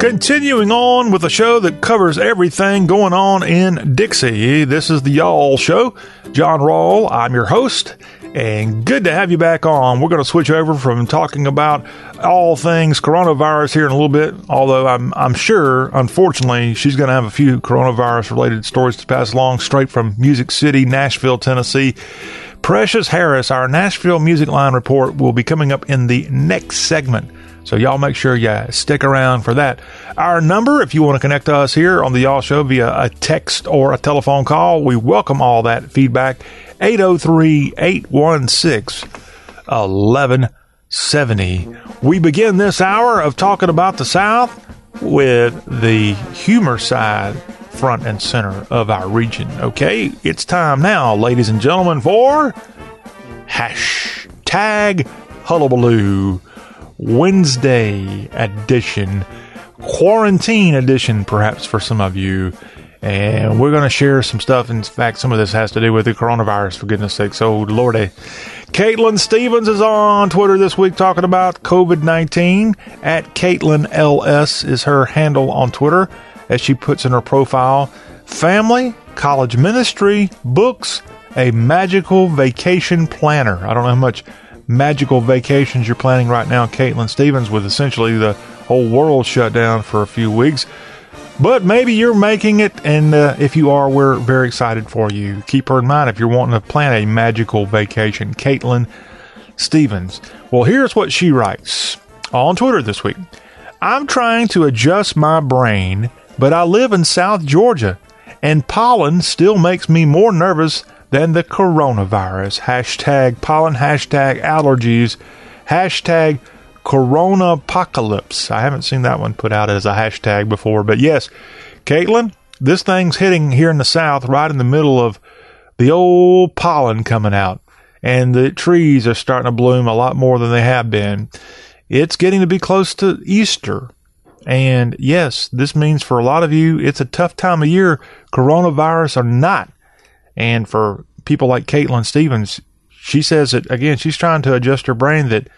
Continuing on with a show that covers everything going on in Dixie, this is the Y'all Show. John Rawl, I'm your host, and good to have you back on. We're going to switch over from talking about all things coronavirus here in a little bit, although I'm sure, unfortunately, she's going to have a few coronavirus-related stories to pass along straight from Music City, Nashville, Tennessee. Precious Harris, our Nashville Music Line report, will be coming up in the next segment. So y'all make sure you stick around for that. Our number, if you want to connect to us here on the Y'all Show via a text or a telephone call, we welcome all that feedback. 803-816-1170. We begin this hour of talking about the South with the humor side front and center of our region. Okay, it's time now, ladies and gentlemen, for hashtag Hullabaloo. Wednesday edition, quarantine edition, perhaps for some of you. And we're going to share some stuff. In fact, some of this has to do with the coronavirus, for goodness sakes. So, Lordy. Caitlin Stevens is on Twitter this week talking about COVID-19. At Caitlin LS is her handle on Twitter, as she puts in her profile. Family, college ministry, books, a magical vacation planner. I don't know how much magical vacations you're planning right now, Caitlin Stevens, with essentially the whole world shut down for a few weeks. But maybe you're making it, and if you are, we're very excited for you. Keep her in mind if you're wanting to plan a magical vacation. Caitlin Stevens. Well, here's what she writes on Twitter this week. I'm trying to adjust my brain, but I live in South Georgia, and pollen still makes me more nervous than the coronavirus. Hashtag pollen, hashtag allergies, hashtag coronapocalypse. I haven't seen that one put out as a hashtag before, but yes, Caitlin, this thing's hitting here in the South right in the middle of the old pollen coming out, and the trees are starting to bloom a lot more than they have been. It's getting to be close to Easter. And yes, this means for a lot of you, it's a tough time of year, coronavirus or not. And for people like Caitlin Stevens, she says that, again, she's trying to adjust her brain that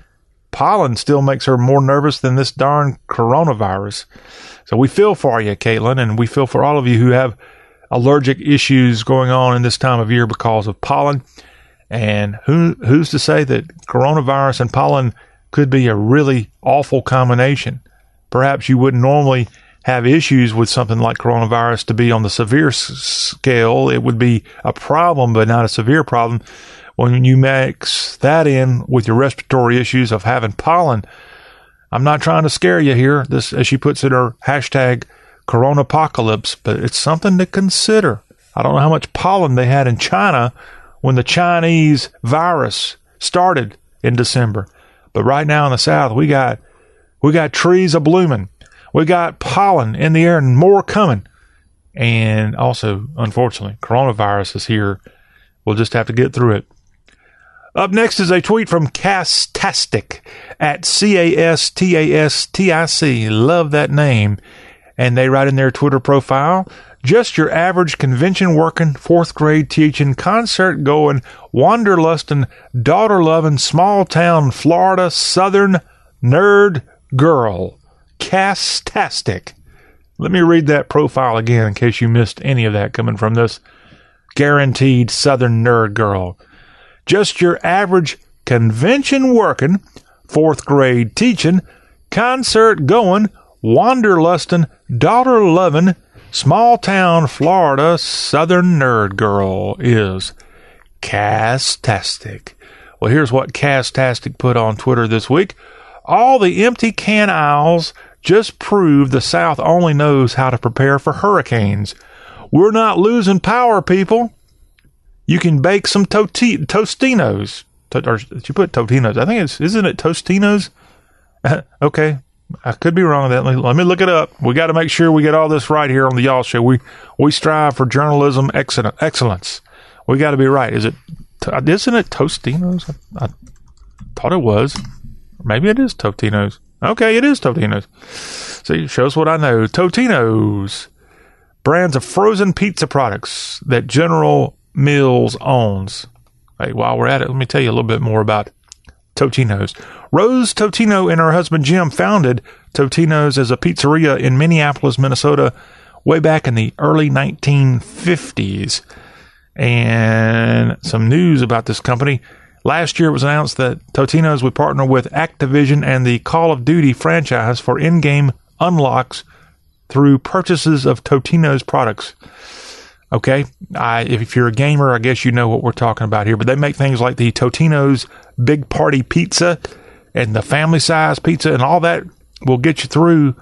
pollen still makes her more nervous than this darn coronavirus. So we feel for you, Caitlin, and we feel for all of you who have allergic issues going on in this time of year because of pollen. And who's to say that coronavirus and pollen could be a really awful combination? Perhaps you wouldn't normally have issues with something like coronavirus to be on the severe scale. It would be a problem, but not a severe problem. When you mix that in with your respiratory issues of having pollen, I'm not trying to scare you here. This, as she puts it, her hashtag coronapocalypse, but it's something to consider. I don't know how much pollen they had in China when the Chinese virus started in December, but right now in the South, we got trees a-blooming. We got pollen in the air and more coming. And also, unfortunately, coronavirus is here. We'll just have to get through it. Up next is a tweet from Castastic at CASTASTIC. Love that name. And they write in their Twitter profile, just your average convention-working, fourth-grade teaching, concert-going, wanderlusting, daughter-loving, small-town Florida Southern nerd girl. Castastic. Let me read that profile again in case you missed any of that coming from this guaranteed Southern nerd girl. Just your average convention working, fourth grade teaching, concert going, wanderlusting, daughter loving, small town Florida Southern nerd girl is Castastic. Well, here's what Castastic put on Twitter this week. All the empty can aisles just prove the South only knows how to prepare for hurricanes. We're not losing power, people. You can bake some Tostinos. or did you put Totino's? I think it's, isn't it Tostino's? Okay. I could be wrong with that. Let me look it up. We got to make sure we get all this right here on the Y'all Show. We strive for journalism excellence. We got to be right. Isn't it Tostino's? I thought it was. Maybe it is Totino's. Okay, it is Totino's. See, shows what I know. Totino's, brands of frozen pizza products that General Mills owns. Hey, while we're at it, let me tell you a little bit more about Totino's. Rose Totino and her husband Jim founded Totino's as a pizzeria in Minneapolis, Minnesota, way back in the early 1950s. And some news about this company. Last year, it was announced that Totino's would partner with Activision and the Call of Duty franchise for in-game unlocks through purchases of Totino's products. Okay, if you're a gamer, I guess you know what we're talking about here. But they make things like the Totino's Big Party Pizza and the Family Size Pizza, and all that will get you through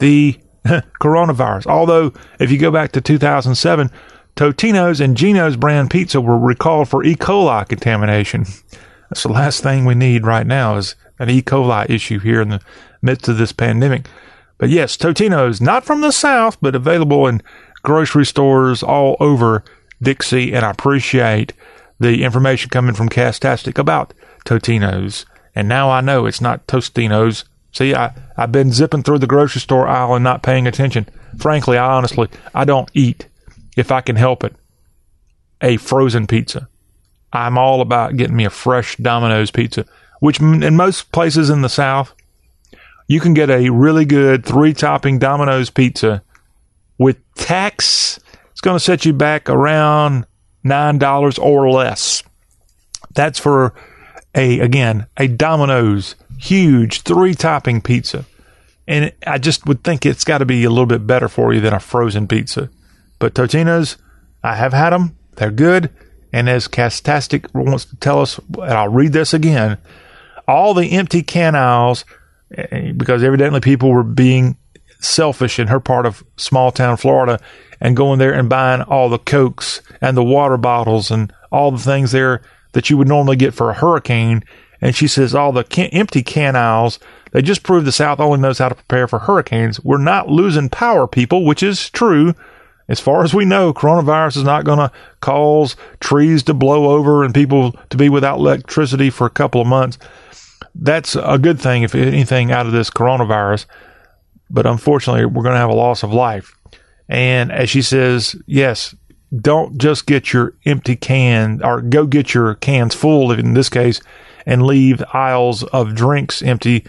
the coronavirus. Although, if you go back to 2007, Totino's and Gino's brand pizza were recalled for E. coli contamination. That's the last thing we need right now is an E. coli issue here in the midst of this pandemic. But yes, Totino's, not from the South, but available in grocery stores all over Dixie, and I appreciate the information coming from Castastic about Totino's. And now I know it's not Tostino's. See, I've been zipping through the grocery store aisle and not paying attention. Frankly, I don't eat, if I can help it, a frozen pizza. I'm all about getting me a fresh Domino's pizza, which in most places in the South, you can get a really good 3-topping Domino's pizza with tax. It's going to set you back around $9 or less. That's for a Domino's huge 3-topping pizza. And I just would think it's got to be a little bit better for you than a frozen pizza. But Totino's, I have had them. They're good. And as Castastic wants to tell us, and I'll read this again, all the empty can aisles, because evidently people were being selfish in her part of small town Florida and going there and buying all the Cokes and the water bottles and all the things there that you would normally get for a hurricane. And she says all the empty can aisles, they just prove the South only knows how to prepare for hurricanes. We're not losing power, people, which is true. As far as we know, coronavirus is not going to cause trees to blow over and people to be without electricity for a couple of months. That's a good thing, if anything, out of this coronavirus. But unfortunately, we're going to have a loss of life. And as she says, yes, don't just get your empty can, or go get your cans full, in this case, and leave aisles of drinks empty.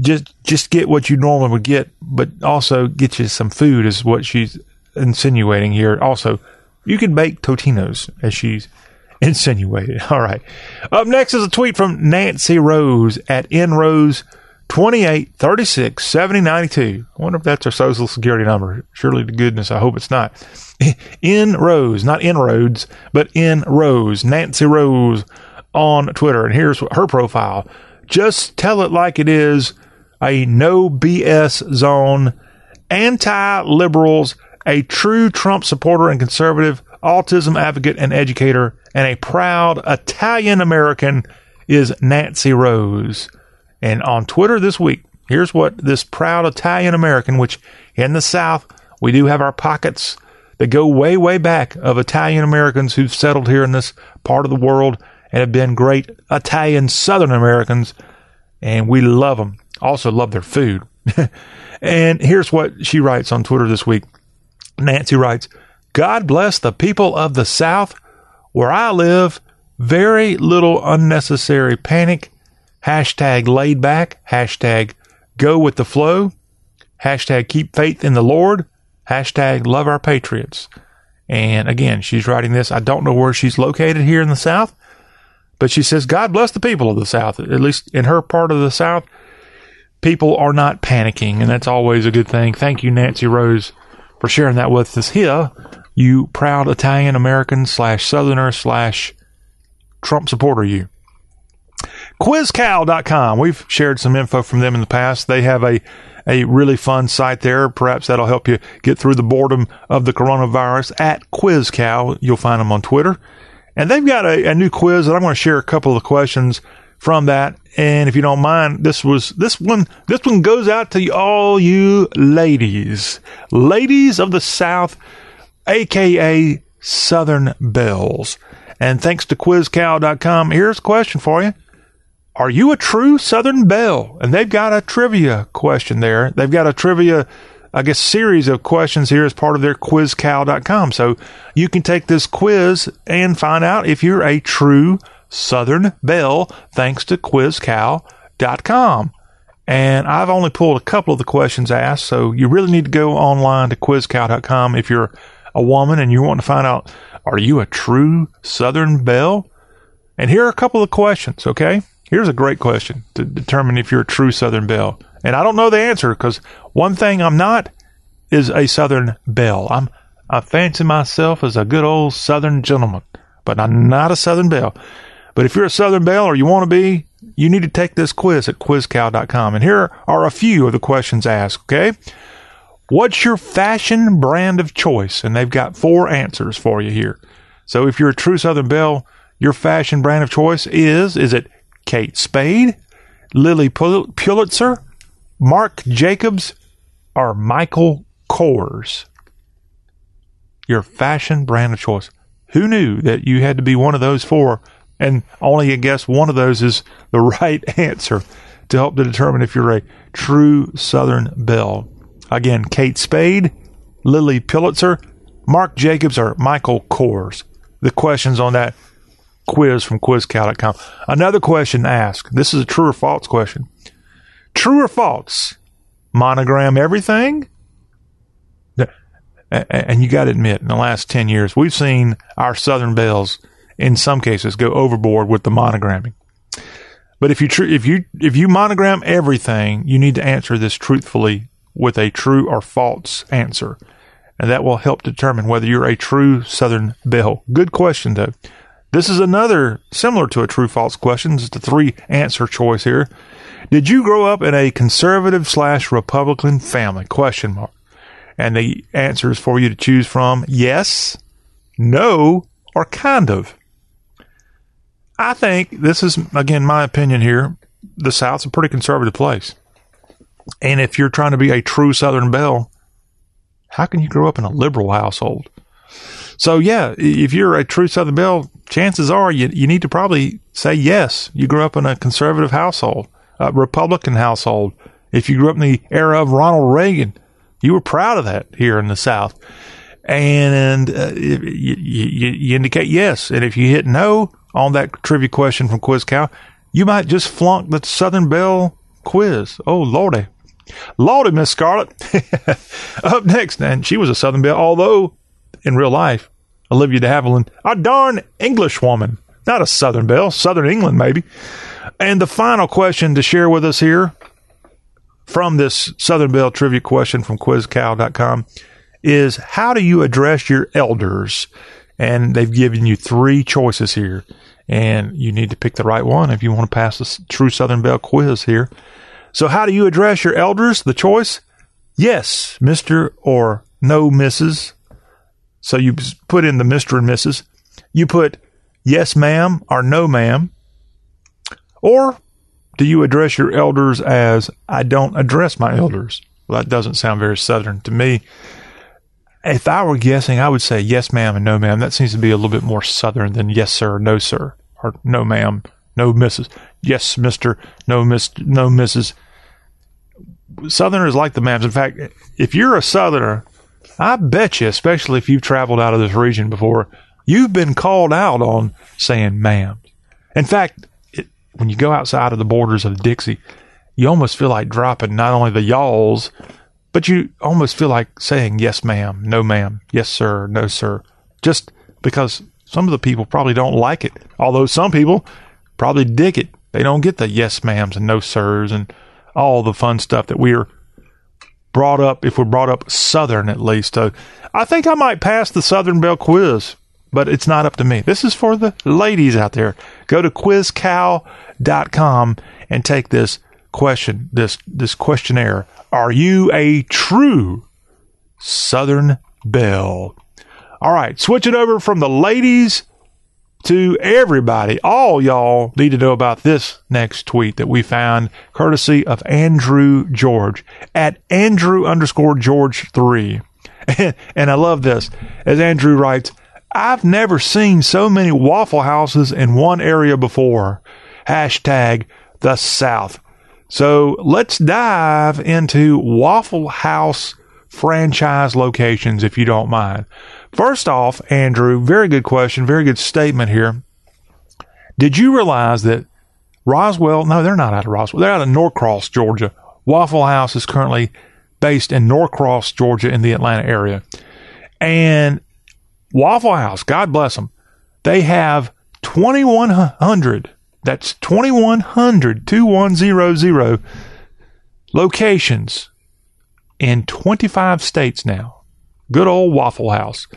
Just get what you normally would get, but also get you some food, is what she's insinuating here. Also, you can bake Totino's, as she's insinuated. All right. Up next is a tweet from Nancy Rose at nrose28367092. I wonder if that's her social security number. Surely to goodness, I hope it's not. Nrose, not inroads, but nrose. Nancy Rose on Twitter. And here's her profile. Just tell it like it is, a no BS zone, anti-liberals, a true Trump supporter and conservative, autism advocate and educator, and a proud Italian-American is Nancy Rose. And on Twitter this week, here's what this proud Italian-American, which in the South, we do have our pockets that go way, way back of Italian-Americans who've settled here in this part of the world and have been great Italian Southern Americans, and we love them. Also love their food. And here's what she writes on Twitter this week. Nancy writes, God bless the people of the South. Where I live, very little unnecessary panic. Hashtag laid back. Hashtag go with the flow. Hashtag keep faith in the Lord. Hashtag love our patriots. And again, she's writing this. I don't know where she's located here in the South, but she says, God bless the people of the South. At least in her part of the South, people are not panicking, and that's always a good thing. Thank you, Nancy Rose, for sharing that with us here, you proud Italian-American /Southerner/ Trump supporter, you. QuizCal.com. We've shared some info from them in the past. They have a really fun site there. Perhaps that'll help you get through the boredom of the coronavirus. At QuizCal, you'll find them on Twitter. And they've got a new quiz that I'm going to share a couple of questions from that. And if you don't mind, this one goes out to all you ladies of the South, aka Southern Belles. And thanks to quizcal.com, here's a question for you. Are you a true Southern Belle? And they've got a trivia question there. They've got a trivia, I guess, series of questions here as part of their quizcal.com. So you can take this quiz and find out if you're a true Southern Belle thanks to quizcal.com. And I've only pulled a couple of the questions asked, so you really need to go online to quizcal.com if you're a woman and you want to find out, are you a true Southern Belle? And here are a couple of questions, okay? Here's a great question to determine if you're a true Southern Belle. And I don't know the answer, because one thing I'm not is a Southern Belle. I fancy myself as a good old Southern gentleman, but I'm not a Southern Belle. But if you're a Southern Belle or you want to be, you need to take this quiz at quizcal.com. And here are a few of the questions asked, okay? What's your fashion brand of choice? And they've got four answers for you here. So if you're a true Southern Belle, your fashion brand of choice is it Kate Spade, Lily Pulitzer, Marc Jacobs, or Michael Kors? Your fashion brand of choice. Who knew that you had to be one of those four, and only, I guess, one of those is the right answer to help to determine if you're a true Southern Belle. Again, Kate Spade, Lily Pulitzer, Marc Jacobs, or Michael Kors. The questions on that quiz from quizcal.com. Another question asked. This is a true or false question. True or false? Monogram everything? And you got to admit, in the last 10 years, we've seen our Southern Belles, in some cases, go overboard with the monogramming. But if you monogram everything, you need to answer this truthfully with a true or false answer. And that will help determine whether you're a true Southern Belle. Good question, though. This is another similar to a true-false question. It's the three-answer choice here. Did you grow up in a conservative/Republican family? Question mark. And the answers for you to choose from: yes, no, or kind of. I think this is, again, my opinion here. The South's a pretty conservative place. And if you're trying to be a true Southern Belle, how can you grow up in a liberal household? So, yeah, if you're a true Southern Belle, chances are you need to probably say yes. You grew up in a conservative household, a Republican household. If you grew up in the era of Ronald Reagan, you were proud of that here in the South. And you indicate yes. And if you hit no on that trivia question from QuizCal, you might just flunk the Southern Belle quiz. Oh, Lordy. Lordy, Miss Scarlett. Up next, and she was a Southern Belle, although in real life, Olivia de Havilland, a darn English woman, not a Southern Belle, Southern England maybe. And the final question to share with us here from this Southern Belle trivia question from quizcal.com is, how do you address your elders? And they've given you three choices here, and you need to pick the right one if you want to pass the true Southern Belle quiz here. So how do you address your elders? The choice, yes, Mr. or no, Mrs. So you put in the Mr. and Mrs. You put yes, ma'am, or no, ma'am. Or do you address your elders as, I don't address my elders? Well, that doesn't sound very Southern to me. If I were guessing, I would say yes, ma'am, and no, ma'am. That seems to be a little bit more Southern than yes, sir, no, sir, or no, ma'am, no, Mrs. Yes, Mr., no, Miss, no, Mrs. Southerners like the ma'ams. In fact, if you're a Southerner, I bet you, especially if you've traveled out of this region before, you've been called out on saying ma'am. In fact, when you go outside of the borders of Dixie, you almost feel like dropping not only the y'alls, but you almost feel like saying yes, ma'am, no, ma'am, yes, sir, no, sir, just because some of the people probably don't like it, although some people probably dig it. They don't get the yes, ma'ams and no, sirs and all the fun stuff that we're brought up, if we're brought up Southern at least. So I think I might pass the Southern Belle quiz, but it's not up to me. This is for the ladies out there. Go to quizcal.com and take this question, this questionnaire. Are you a true Southern Belle? All right, switch it over from the ladies to everybody. All y'all need to know about this next tweet that we found courtesy of Andrew George at Andrew_George3. And I love this. As Andrew writes, I've never seen so many Waffle Houses in one area before. Hashtag the South. So let's dive into Waffle House franchise locations, if you don't mind. First off, Andrew, very good question, very good statement here. Did you realize that Roswell, no, they're not out of Roswell, they're out of Norcross, Georgia. Waffle House is currently based in Norcross, Georgia, in the Atlanta area. And Waffle House, God bless them, they have 2,100, that's 2,100, 2100 locations in 25 states now. Good old Waffle House.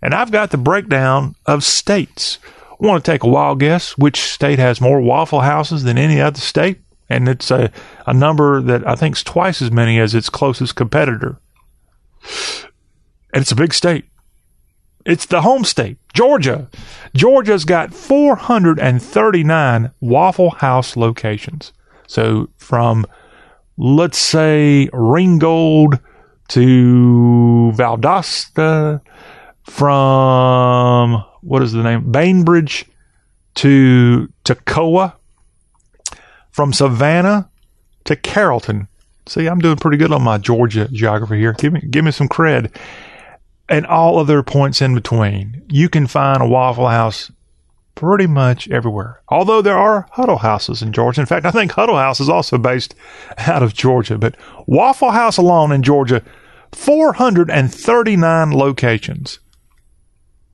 And I've got the breakdown of states. Want to take a wild guess which state has more Waffle Houses than any other state? And it's a number that I think is twice as many as its closest competitor. And it's a big state. It's the home state, Georgia. Georgia's got 439 Waffle House locations. So from, let's say, Ringgold to Valdosta, from, what is the name, Bainbridge to Toccoa, from Savannah to Carrollton. See, I'm doing pretty good on my Georgia geography here. Give me some cred. And all other points in between. You can find a Waffle House pretty much everywhere. Although there are Huddle Houses in Georgia. In fact, I think Huddle House is also based out of Georgia. But Waffle House alone in Georgia, 439 locations.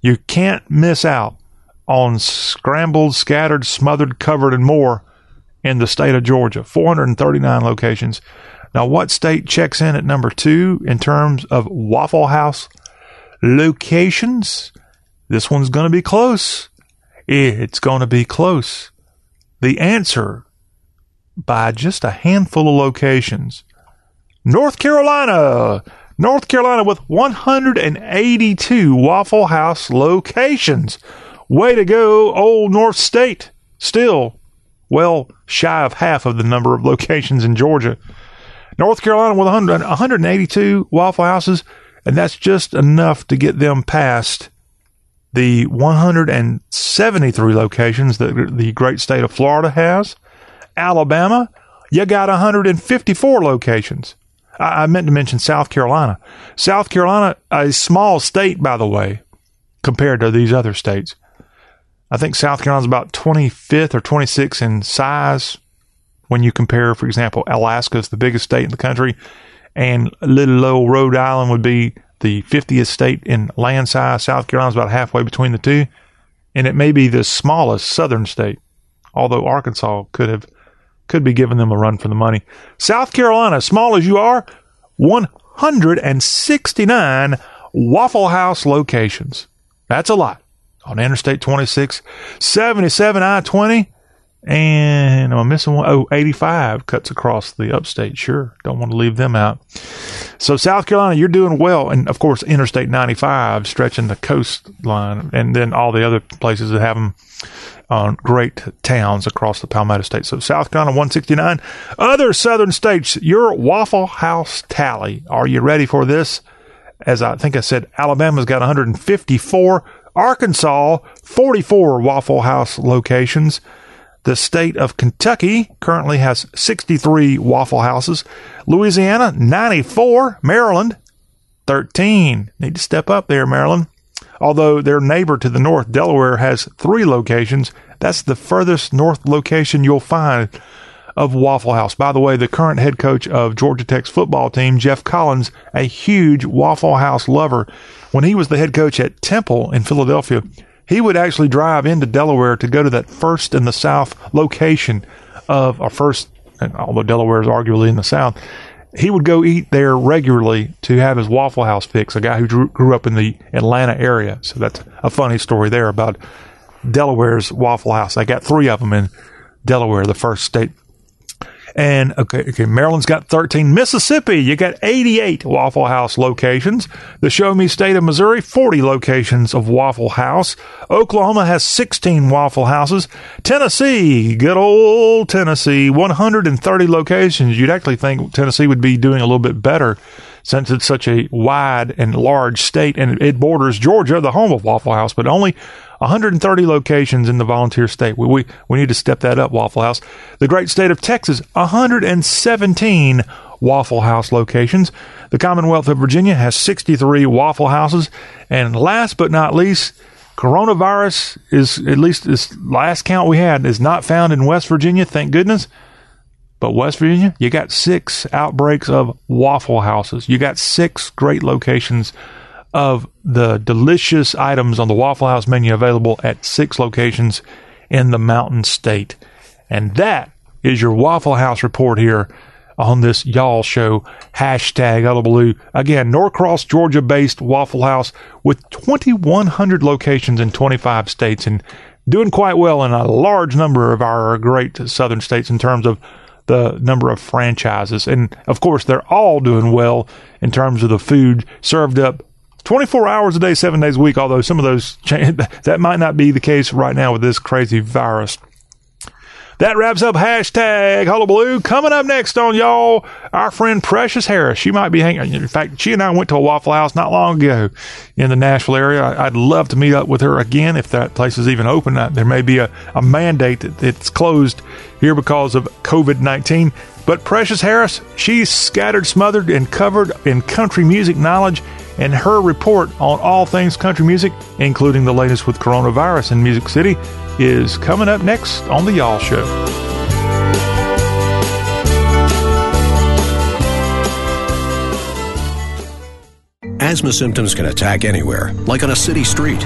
You can't miss out on scrambled, scattered, smothered, covered, and more in the state of Georgia. 439 locations. Now, what state checks in at number 2 in terms of Waffle House locations? This one's going to be close. It's going to be close. The answer, by just a handful of locations, North Carolina. North Carolina with 182 Waffle House locations. Way to go, old North State. Still well shy of half of the number of locations in Georgia. North Carolina with 182 Waffle Houses, and that's just enough to get them past the 173 locations that the great state of Florida has. Alabama, you got 154 locations. I meant to mention South Carolina. South Carolina, a small state, by the way, compared to these other states. I think South Carolina's about 25th or 26th in size when you compare, for example, Alaska is the biggest state in the country, and little old Rhode Island would be the 50th state in land size. South Carolina's about halfway between the two, and it may be the smallest southern state, although Arkansas could be giving them a run for the money. South Carolina, small as you are, 169 Waffle House locations. That's a lot. On Interstate 26, 77 I-20, and I'm missing one. 85 cuts across the upstate. Sure, don't want to leave them out. So South Carolina, you're doing well. And, of course, Interstate 95 stretching the coastline, and then all the other places that have them on great towns across the Palmetto State. So South Carolina, 169. Other southern states, your Waffle House tally. Are you ready for this? As I think I said, Alabama's got 154. Arkansas, 44 Waffle House locations. The state of Kentucky currently has 63 Waffle Houses. Louisiana, 94. Maryland, 13. Need to step up there, Maryland. Although their neighbor to the north, Delaware, has 3 locations. That's the furthest north location you'll find of Waffle House. By the way, the current head coach of Georgia Tech's football team, Jeff Collins, a huge Waffle House lover. When he was the head coach at Temple in Philadelphia, he would actually drive into Delaware to go to that first in the South location of our first, and although Delaware is arguably in the South, he would go eat there regularly to have his Waffle House fix, a guy who grew up in the Atlanta area. So that's a funny story there about Delaware's Waffle House. I got 3 of them in Delaware, the first state. And okay, Maryland's got 13. Mississippi, you got 88 Waffle House locations. The Show Me State of Missouri, 40 locations of Waffle House. Oklahoma has 16 Waffle Houses. Tennessee, good old Tennessee, 130 locations. You'd actually think Tennessee would be doing a little bit better since it's such a wide and large state, and it borders Georgia, the home of Waffle House, but only 130 locations in the volunteer state. We need to step that up, Waffle House. The great state of Texas, 117 Waffle House locations. The Commonwealth of Virginia has 63 Waffle Houses. And last but not least, coronavirus is, at least this last count we had, is not found in West Virginia, thank goodness. But West Virginia, you got 6 outbreaks of Waffle Houses. You got 6 great locations of the delicious items on the Waffle House menu available at 6 locations in the Mountain State. And that is your Waffle House report here on this Y'all Show, hashtag Hullabaloo. Again, Norcross, Georgia-based Waffle House with 2,100 locations in 25 states and doing quite well in a large number of our great southern states in terms of the number of franchises. And, of course, they're all doing well in terms of the food served up 24 hours a day, 7 days a week, although some of those that might not be the case right now with this crazy virus. That wraps up hashtag Hullabaloo. Coming up next on Y'all, our friend Precious Harris. She might be hanging. In fact, she and I went to a Waffle House not long ago in the Nashville area. I'd love to meet up with her again if that place is even open. There may be a mandate that it's closed here because of COVID-19. But Precious Harris, she's scattered, smothered, and covered in country music knowledge, and her report on all things country music, including the latest with coronavirus in Music City, is coming up next on The Y'all Show. Asthma symptoms can attack anywhere, like on a city street.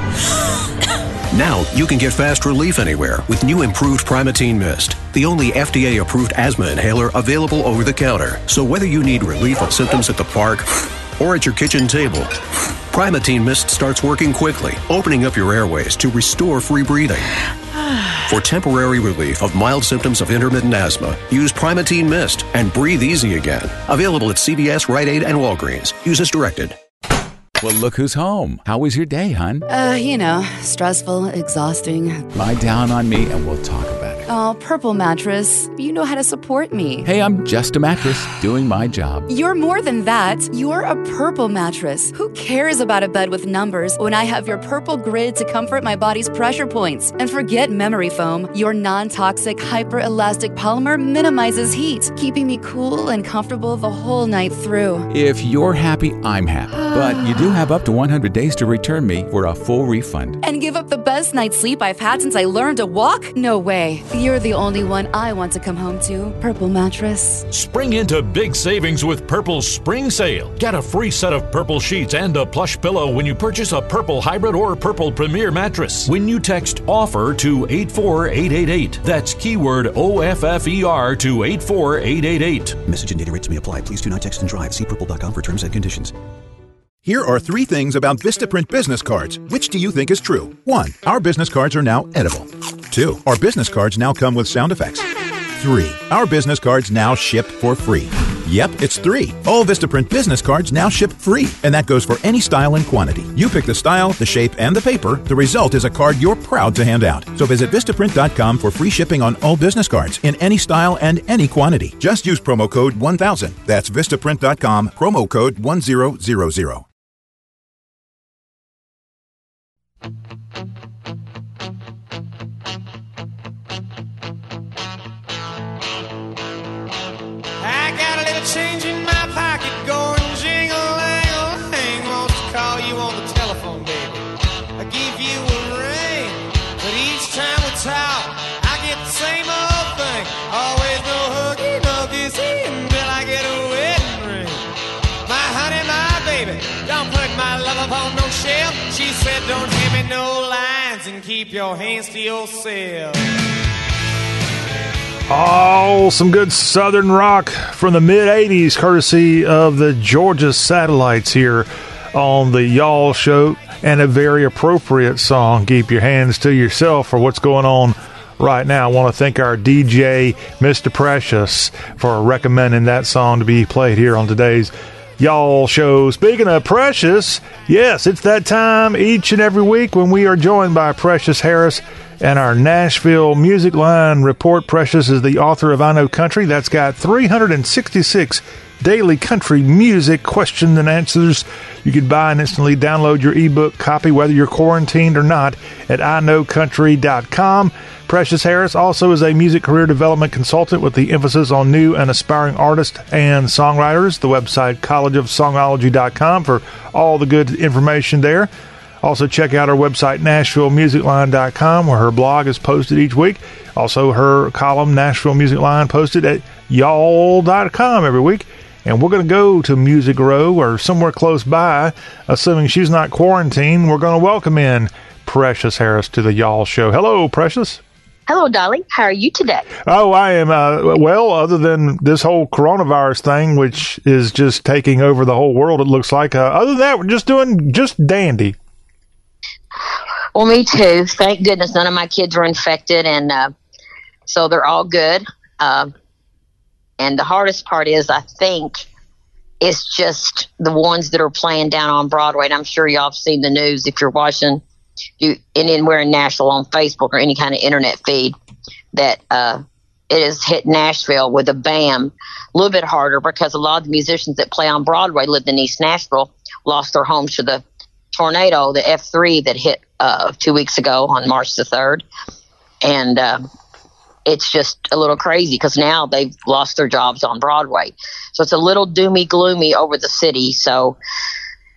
Now you can get fast relief anywhere with new improved Primatene Mist, the only FDA-approved asthma inhaler available over the counter. So whether you need relief of symptoms at the park or at your kitchen table, Primatene Mist starts working quickly, opening up your airways to restore free breathing. For temporary relief of mild symptoms of intermittent asthma, use Primatene Mist and breathe easy again. Available at CVS, Rite Aid, and Walgreens. Use as directed. Well, look who's home. How was your day, hon? Stressful, exhausting. Lie down on me and we'll talk about it. Oh, Purple Mattress, you know how to support me. Hey, I'm just a mattress doing my job. You're more than that. You're a Purple Mattress. Who cares about a bed with numbers when I have your Purple Grid to comfort my body's pressure points? And forget memory foam. Your non-toxic, hyper-elastic polymer minimizes heat, keeping me cool and comfortable the whole night through. If you're happy, I'm happy. But you do have up to 100 days to return me for a full refund. And give up the best night's sleep I've had since I learned to walk? No way. You're the only one I want to come home to. Purple Mattress. Spring into big savings with Purple's Spring Sale. Get a free set of Purple sheets and a plush pillow when you purchase a Purple Hybrid or Purple Premier mattress. When you text OFFER to 84888. That's keyword OFFER to 84888. Message and data rates may apply. Please do not text and drive. See purple.com for terms and conditions. Here are 3 things about Vistaprint business cards. Which do you think is true? 1. Our business cards are now edible. 2. Our business cards now come with sound effects. 3. Our business cards now ship for free. Yep, it's 3. All Vistaprint business cards now ship free, and that goes for any style and quantity. You pick the style, the shape, and the paper. The result is a card you're proud to hand out. So visit Vistaprint.com for free shipping on all business cards in any style and any quantity. Just use promo code 1000. That's Vistaprint.com, promo code 1000. Change in my pocket going jingle-lang-a-lang. Won't call you on the telephone, baby, I give you a ring. But each time we talk, I get the same old thing. Always no hooky, no kissy, until I get a wedding ring. My honey, my baby, don't put my love upon no shelf. She said don't hand me no lines and keep your hands to yourself. Oh, some good Southern rock from the mid-'80s, courtesy of the Georgia Satellites here on the Y'all Show, and a very appropriate song, Keep Your Hands to Yourself, for what's going on right now. I want to thank our DJ, Mr. Precious, for recommending that song to be played here on today's Y'all Show. Speaking of Precious, yes, it's that time each and every week when we are joined by Precious Harris and our Nashville Music Line report. Precious is the author of I Know Country. That's got 366 daily country music questions and answers. You can buy and instantly download your ebook copy, whether you're quarantined or not, at iknowcountry.com. Precious Harris also is a music career development consultant with the emphasis on new and aspiring artists and songwriters. The website collegeofsongology.com for all the good information there. Also, check out our website, NashvilleMusicLine.com, where her blog is posted each week. Also, her column, Nashville Music Line, posted at y'all.com every week. And we're going to go to Music Row or somewhere close by. Assuming she's not quarantined, we're going to welcome in Precious Harris to the Y'all Show. Hello, Precious. Hello, darling. How are you today? Oh, I am well, other than this whole coronavirus thing, which is just taking over the whole world, it looks like. Other than that, we're just doing just dandy. Well, me too. Thank goodness none of my kids were infected, and so they're all good. And the hardest part is, I think, it's just the ones that are playing down on Broadway. And I'm sure y'all have seen the news if you're watching anywhere in Nashville on Facebook or any kind of internet feed, that it has hit Nashville with a bam, a little bit harder because a lot of the musicians that play on Broadway lived in East Nashville, lost their homes to the tornado, the F3 that hit 2 weeks ago on March the 3rd. And it's just a little crazy because now they've lost their jobs on Broadway. So it's a little doomy gloomy over the city. So,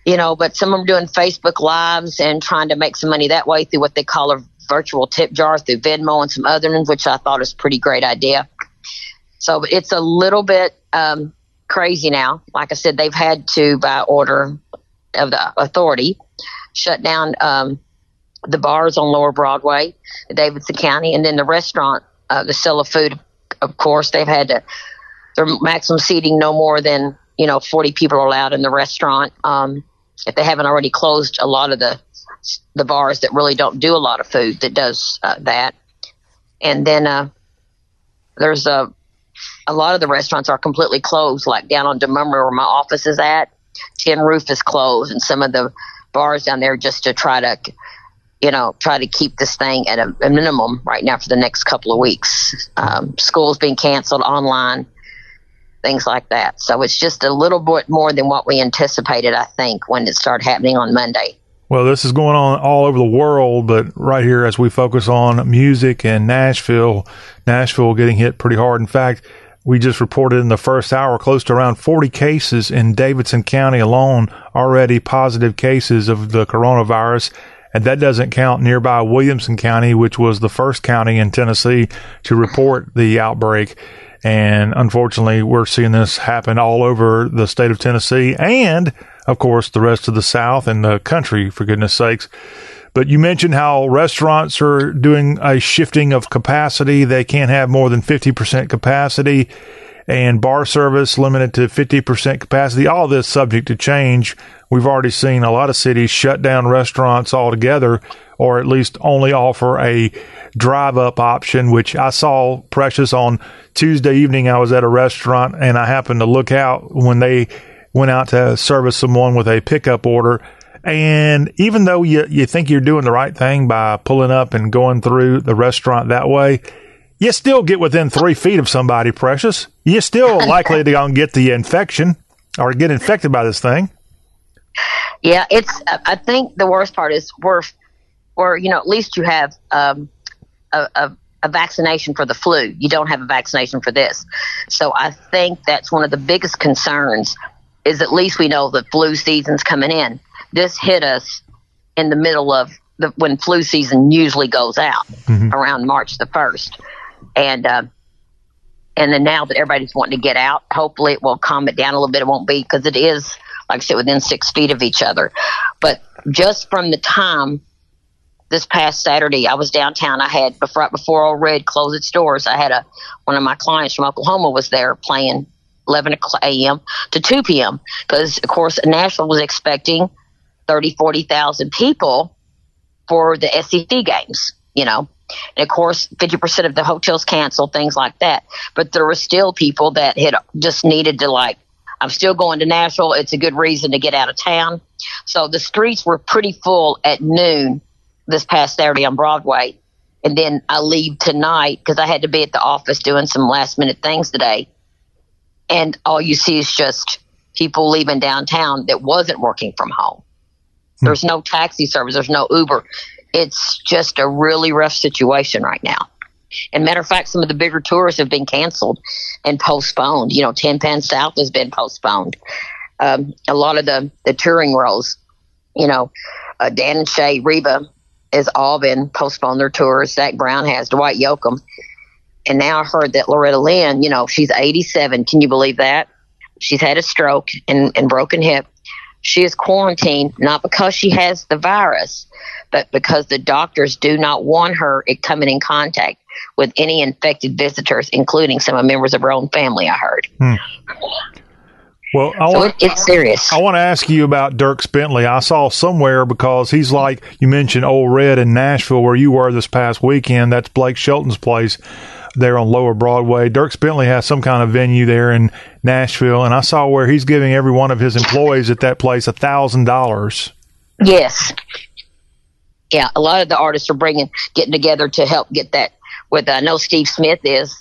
you know, but some of them are doing Facebook Lives and trying to make some money that way through what they call a virtual tip jar through Venmo and some other ones, which I thought is a pretty great idea. So it's a little bit crazy now. Like I said, they've had to, by order of the authority, shut down the bars on Lower Broadway, Davidson County, and then the restaurant, the sale of food, of course. They've had to, their maximum seating no more than, 40 people are allowed in the restaurant. If they haven't already closed a lot of the bars that really don't do a lot of food that does that. And then there's a lot of the restaurants are completely closed, like down on DeMumra where my office is at. Tin Roof is closed, and some of the bars down there just to try to keep this thing at a minimum right now for the next couple of weeks. Schools being canceled online, things like that. So it's just a little bit more than what we anticipated, I think, when it started happening on Monday. Well, this is going on all over the world, but right here as we focus on music and Nashville getting hit pretty hard. In fact, we just reported in the first hour close to around 40 cases in Davidson County alone, already positive cases of the coronavirus. And that doesn't count nearby Williamson County, which was the first county in Tennessee to report the outbreak. And unfortunately, we're seeing this happen all over the state of Tennessee and, of course, the rest of the South and the country, for goodness sakes. But you mentioned how restaurants are doing a shifting of capacity. They can't have more than 50% capacity, and bar service limited to 50% capacity. All this subject to change. We've already seen a lot of cities shut down restaurants altogether, or at least only offer a drive-up option, which I saw, Precious, on Tuesday evening. I was at a restaurant, and I happened to look out when they went out to service someone with a pickup order. And even though you think you're doing the right thing by pulling up and going through the restaurant that way, you still get within 3 feet of somebody, Precious. You're still likely to get the infection or get infected by this thing. Yeah, I think the worst part is we're at least you have a vaccination for the flu. You don't have a vaccination for this. So I think that's one of the biggest concerns is at least we know the flu season's coming in. This hit us in the middle of when flu season usually goes out around March the 1st. And then now that everybody's wanting to get out, hopefully it will calm it down a little bit. It won't be, because it is, like I said, within 6 feet of each other. But just from the time this past Saturday, I was downtown. I had, right before Old Red closed its doors, I had one of my clients from Oklahoma was there playing 11 a.m. to 2 p.m. because, of course, Nashville was expecting 30,000 to 40,000 people for the SEC games. you know. And of course, 50% of the hotels canceled, things like that. But there were still people that had just needed to, like, I'm still going to Nashville. It's a good reason to get out of town. So the streets were pretty full at noon this past Saturday on Broadway. And then I leave tonight because I had to be at the office doing some last minute things today. And all you see is just people leaving downtown that wasn't working from home. There's no taxi service. There's no Uber. It's just a really rough situation right now. And matter of fact, some of the bigger tours have been canceled and postponed. You know, Tenpan South has been postponed. A lot of the touring roles, you know, Dan and Shay, Reba has all been postponed their tours. Zach Brown has, Dwight Yoakam. And now I heard that Loretta Lynn, you know, she's 87. Can you believe that? She's had a stroke and broken hip. She is quarantined, not because she has the virus, but because the doctors do not want her coming in contact with any infected visitors, including some of members of her own family, I heard. Well, it's serious. I want to ask you about Dirk Bentley. I saw somewhere, because he's like, you mentioned Old Red in Nashville, where you were this past weekend. That's Blake Shelton's place there on Lower Broadway. Dirk Bentley has some kind of venue there in Nashville, and I saw where he's giving every one of his employees at that place $1,000. Yes. Yeah, a lot of the artists are getting together to help get that. With I know Steve Smith is.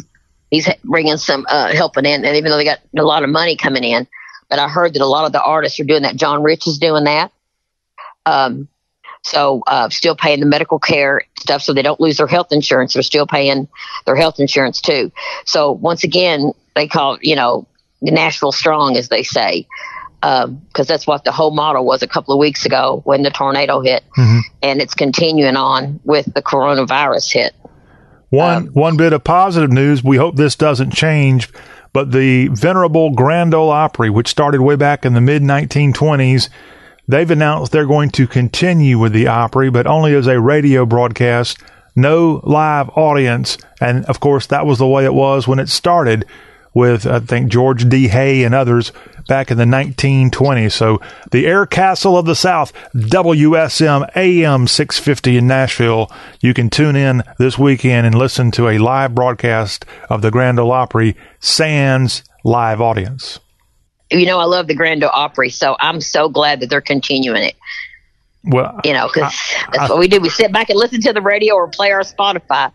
He's bringing some helping in, and even though they got a lot of money coming in, but I heard that a lot of the artists are doing that. John Rich is doing that. So still paying the medical care stuff so they don't lose their health insurance. They're still paying their health insurance too. So once again, they call, you know, Nashville strong, as they say, because that's what the whole model was a couple of weeks ago when the tornado hit. Mm-hmm. And it's continuing on with the coronavirus hit. One bit of positive news, we hope this doesn't change, but the venerable Grand Ole Opry, which started way back in the mid-1920s, they've announced they're going to continue with the Opry, but only as a radio broadcast, no live audience. And, of course, that was the way it was when it started with, I think, George D. Hay and others back in the 1920s. So the Air Castle of the South, WSM AM 650 in Nashville. You can tune in this weekend and listen to a live broadcast of the Grand Ole Opry, sans live audience. You know, I love the Grand Ole Opry, so I'm so glad that they're continuing it. Well, you know, because that's what we do. We sit back and listen to the radio or play our Spotify.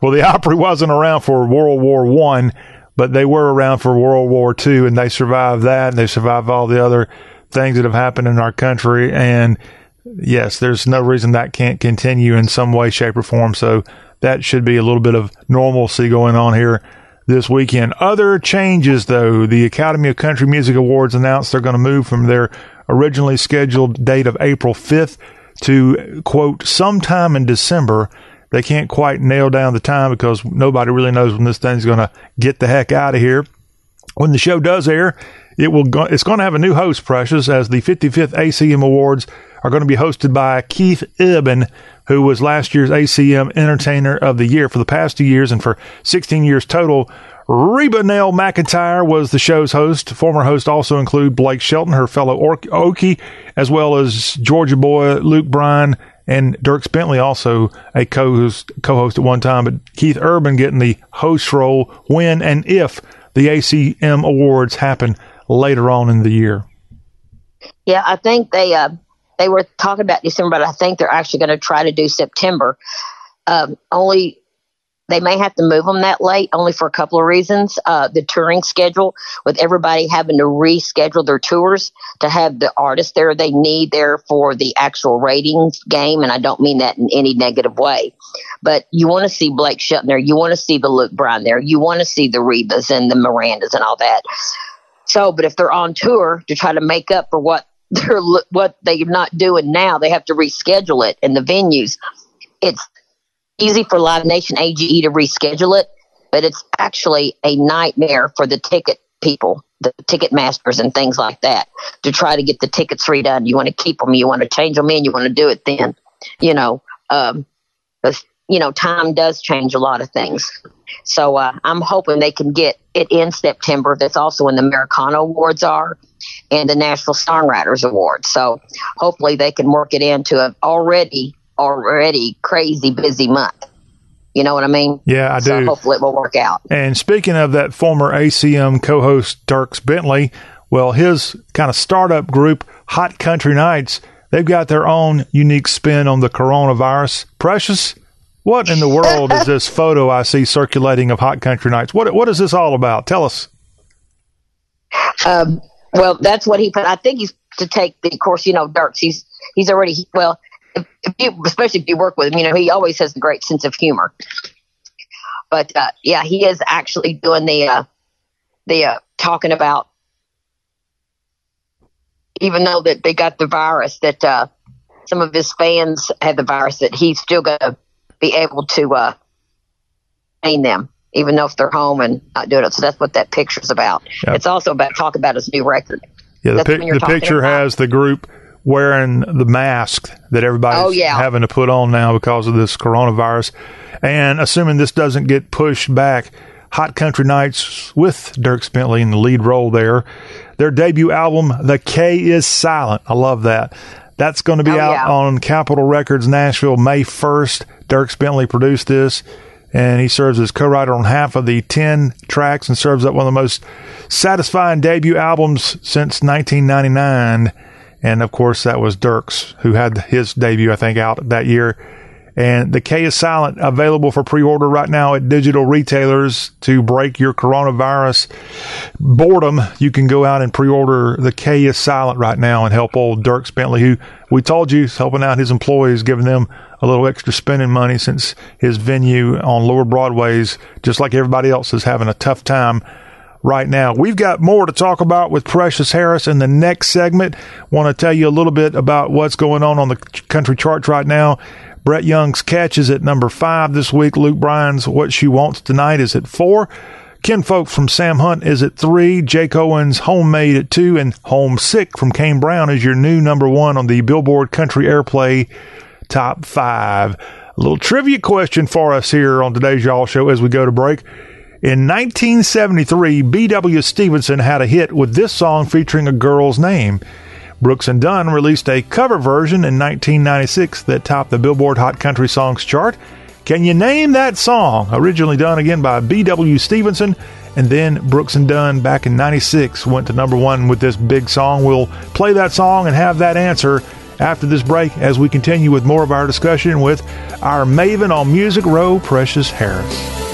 Well, the Opry wasn't around for World War I, but they were around for World War II, and they survived that, and they survived all the other things that have happened in our country. And, yes, there's no reason that can't continue in some way, shape, or form. So that should be a little bit of normalcy going on here this weekend. Other changes, though, the Academy of Country Music Awards announced they're going to move from their originally scheduled date of April 5th to, quote, sometime in December. They can't quite nail down the time because nobody really knows when this thing's going to get the heck out of here. When the show does air, it's going to have a new host, Precious, as the 55th ACM Awards are going to be hosted by Keith Ibben, who was last year's ACM Entertainer of the Year. For the past 2 years and for 16 years total, Reba Nell McEntire was the show's host. Former hosts also include Blake Shelton, her fellow Okie, as well as Georgia boy Luke Bryan, and Dirk Bentley, also a co-host at one time. But Keith Urban getting the host role when and if the ACM Awards happen later on in the year. Yeah, I think they were talking about December, but I think they're actually going to try to do September. Only they may have to move them that late, only for a couple of reasons. The touring schedule, with everybody having to reschedule their tours to have the artists there they need there for the actual ratings game. And I don't mean that in any negative way. But you want to see Blake Shelton there. You want to see the Luke Bryan there. You want to see the Rebas and the Mirandas and all that. So, but if they're on tour to try to make up for what they're not doing now, they have to reschedule it in the venues. It's easy for Live Nation AGE to reschedule it, but it's actually a nightmare for the ticket people, the ticket masters and things like that, to try to get the tickets redone. You want to keep them, you want to change them in, you want to do it then, you know, because, you know, time does change a lot of things. So I'm hoping they can get it in September. That's also when the Americana Awards are and the Nashville Songwriters Awards. So hopefully they can work it into an already already crazy busy month. You know what I mean? Yeah, I do. So hopefully it will work out. And speaking of that former ACM co-host Dierks Bentley, well, his kind of startup group, Hot Country Nights, they've got their own unique spin on the coronavirus. Precious, what in the world is this photo I see circulating of Hot Country Nights? What is this all about? Tell us. Well, that's what he put. I think he's to take the course, you know, Dierks. He's already, well, if you, especially if you work with him, you know, he always has a great sense of humor. But, yeah, he is actually doing the talking about, even though that they got the virus, that some of his fans had the virus, that he's still going to be able to train them, even though if they're home and not doing it. So that's what that picture's about. Yep. It's also about talk about his new record. Yeah, the picture has the group wearing the mask that everybody's having to put on now because of this coronavirus. And assuming this doesn't get pushed back, Hot Country Nights with Dierks Bentley in the lead role there. Their debut album, The K is Silent. I love that. That's going to be out on Capitol Records Nashville May 1st. Dierks Bentley produced this, and he serves as co-writer on half of the 10 tracks and serves up one of the most satisfying debut albums since 1999. And, of course, that was Dierks, who had his debut, I think, out that year. And The K is Silent, available for pre-order right now at digital retailers. To break your coronavirus boredom, you can go out and pre-order The K is Silent right now and help old Dierks Bentley, who we told you is helping out his employees, giving them a little extra spending money since his venue on Lower Broadway's, just like everybody else, is having a tough time right now. We've got more to talk about with Precious Harris in the next segment. Want to tell you a little bit about what's going on the country charts right now. Brett Young's Catch is at number 5 this week. Luke Bryan's What She Wants Tonight is at 4. Kinfolk from Sam Hunt is at 3. Jake Owen's Homemade at 2. And Homesick from Kane Brown is your new number 1 on the Billboard Country Airplay Top 5. A little trivia question for us here on today's Y'all Show as we go to break. In 1973, B.W. Stevenson had a hit with this song featuring a girl's name. Brooks and Dunn released a cover version in 1996 that topped the Billboard Hot Country Songs chart. Can you name that song? Originally done again by B.W. Stevenson, and then Brooks and Dunn back in 96 went to number 1 with this big song. We'll play that song and have that answer after this break as we continue with more of our discussion with our maven on Music Row, Precious Harris.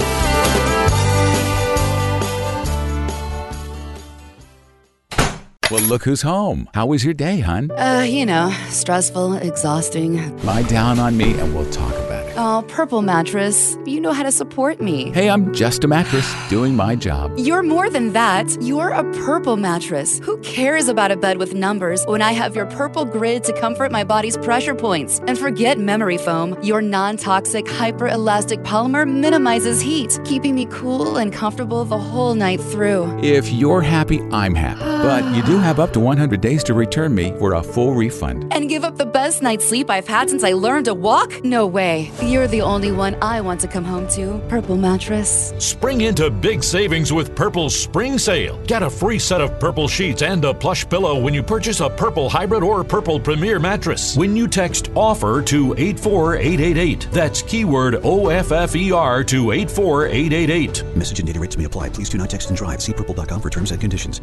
Well, look who's home. How was your day, hon? You know, stressful, exhausting. Lie down on me and we'll talk about it. Oh, Purple Mattress. You know how to support me. Hey, I'm just a mattress doing my job. You're more than that. You're a Purple Mattress. Who cares about a bed with numbers when I have your Purple Grid to comfort my body's pressure points? And forget memory foam. Your non-toxic, hyper-elastic polymer minimizes heat, keeping me cool and comfortable the whole night through. If you're happy, I'm happy. But you do have up to 100 days to return me for a full refund. And give up the best night's sleep I've had since I learned to walk? No way. You're the only one I want to come home to. Purple Mattress. Spring into big savings with Purple's Spring Sale. Get a free set of Purple sheets and a plush pillow when you purchase a Purple Hybrid or Purple Premier mattress. When you text OFFER to 84888. That's keyword OFFER to 84888. Message and data rates may apply. Please do not text and drive. See purple.com for terms and conditions.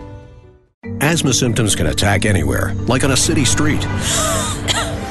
Asthma symptoms can attack anywhere, like on a city street.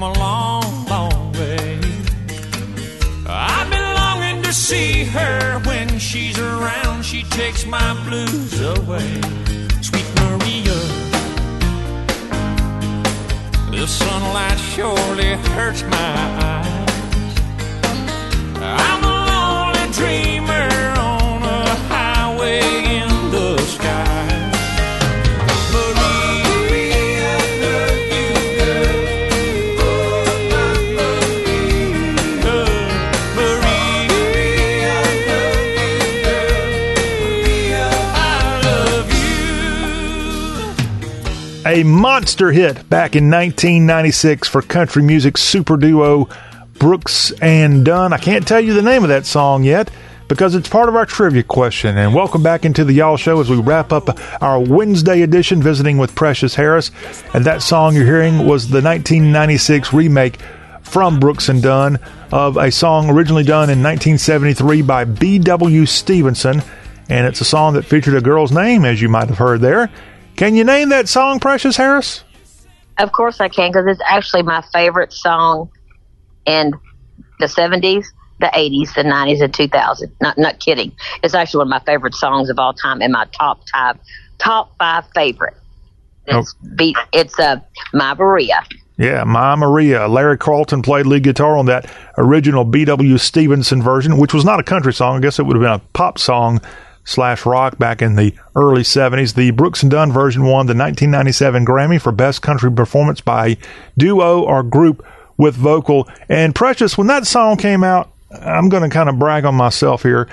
come a long, long way. I've been longing to see her. When she's around, she takes my blues away. Sweet Maria, the sunlight surely hurts my eyes. I'm a lonely dreamer on a highway in the sky. A monster hit back in 1996 for country music super duo Brooks and Dunn. I can't tell you the name of that song yet because it's part of our trivia question. And welcome back into the Y'all Show as we wrap up our Wednesday edition visiting with Precious Harris. And that song you're hearing was the 1996 remake from Brooks and Dunn of a song originally done in 1973 by B.W. Stevenson. And it's a song that featured a girl's name, as you might have heard there. Can you name that song, Precious Harris? Of course I can, because it's actually my favorite song in the 70s, the 80s, the 90s, and 2000. Not kidding. It's actually one of my favorite songs of all time and my top five favorite. It's My Maria. Yeah, My Maria. Larry Carlton played lead guitar on that original B.W. Stevenson version, which was not a country song. I guess it would have been a pop song slash rock back in the early 70s. The Brooks and Dunn version won the 1997 Grammy for Best Country Performance by Duo or Group with Vocal. And Precious, when that song came out, I'm going to kind of brag on myself here.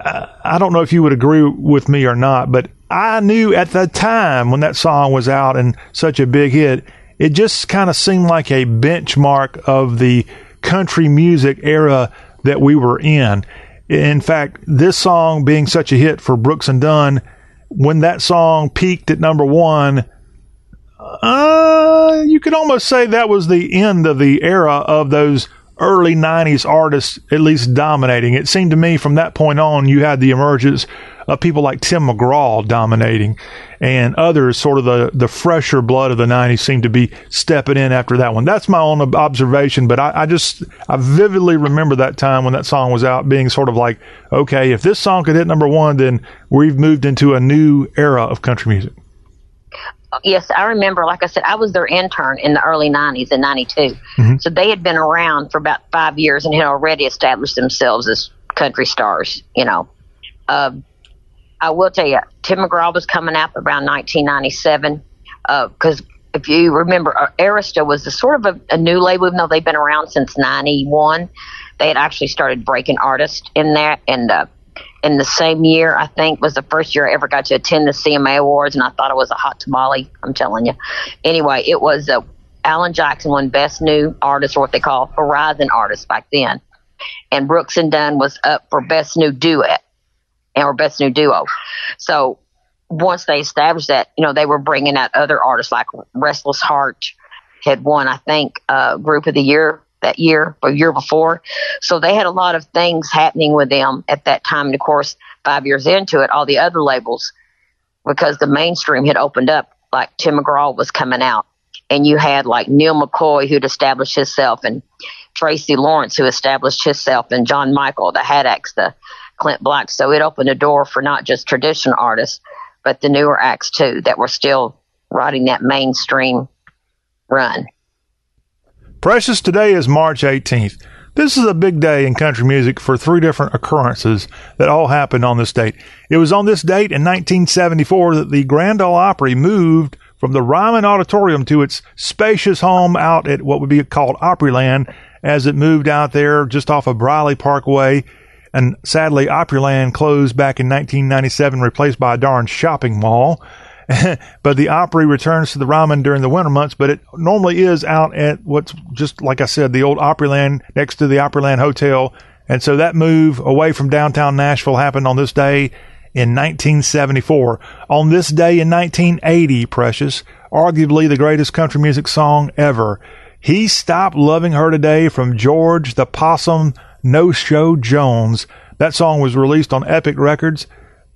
I don't know if you would agree with me or not, but I knew at the time when that song was out and such a big hit, it just kind of seemed like a benchmark of the country music era that we were in. In fact, this song being such a hit for Brooks and Dunn, when that song peaked at number one, you could almost say that was the end of the era of those early 90s artists at least dominating. It seemed to me from that point on, you had the emergence of people like Tim McGraw dominating, and others, sort of the fresher blood of the 90s, seemed to be stepping in after that one. That's my own observation, but I vividly remember that time when that song was out being sort of like, okay, if this song could hit number one, then we've moved into a new era of country music. Yes, I remember, like I said, I was their intern in the early 90s in 92. Mm-hmm. So they had been around for about 5 years and had already established themselves as country stars, you know. I will tell you, Tim McGraw was coming out around 1997 because if you remember, Arista was a new label, even though they've been around since 91. They had actually started breaking artists in that, and in the same year, I think, was the first year I ever got to attend the CMA Awards, and I thought it was a hot tamale, I'm telling you. Anyway, it was Alan Jackson won Best New Artist, or what they call Horizon Artist back then, and Brooks and Dunn was up for Best New Duet. Or Best New Duo. So once they established that, you know, they were bringing out other artists like Restless Heart had won, I think, Group of the Year that year or year before. So they had a lot of things happening with them at that time. And of course, 5 years into it, all the other labels, because the mainstream had opened up, like Tim McGraw was coming out. And you had like Neil McCoy, who'd established himself, and Tracy Lawrence, who established himself, and John Michael, the Haddocks, the Clint Black. So it opened the door for not just traditional artists, but the newer acts too, that were still riding that mainstream run. Precious, today is March 18th. This is a big day in country music for three different occurrences that all happened on this date. It was on this date in 1974 that the Grand Ole Opry moved from the Ryman Auditorium to its spacious home out at what would be called Opryland, as it moved out there just off of Briley Parkway. And sadly, Opryland closed back in 1997, replaced by a darn shopping mall. But the Opry returns to the Ryman during the winter months, but it normally is out at what's just, like I said, the old Opryland next to the Opryland Hotel. And so that move away from downtown Nashville happened on this day in 1974. On this day in 1980, Precious, arguably the greatest country music song ever, He Stopped Loving Her Today from George the Possum No Show Jones. That song was released on Epic Records.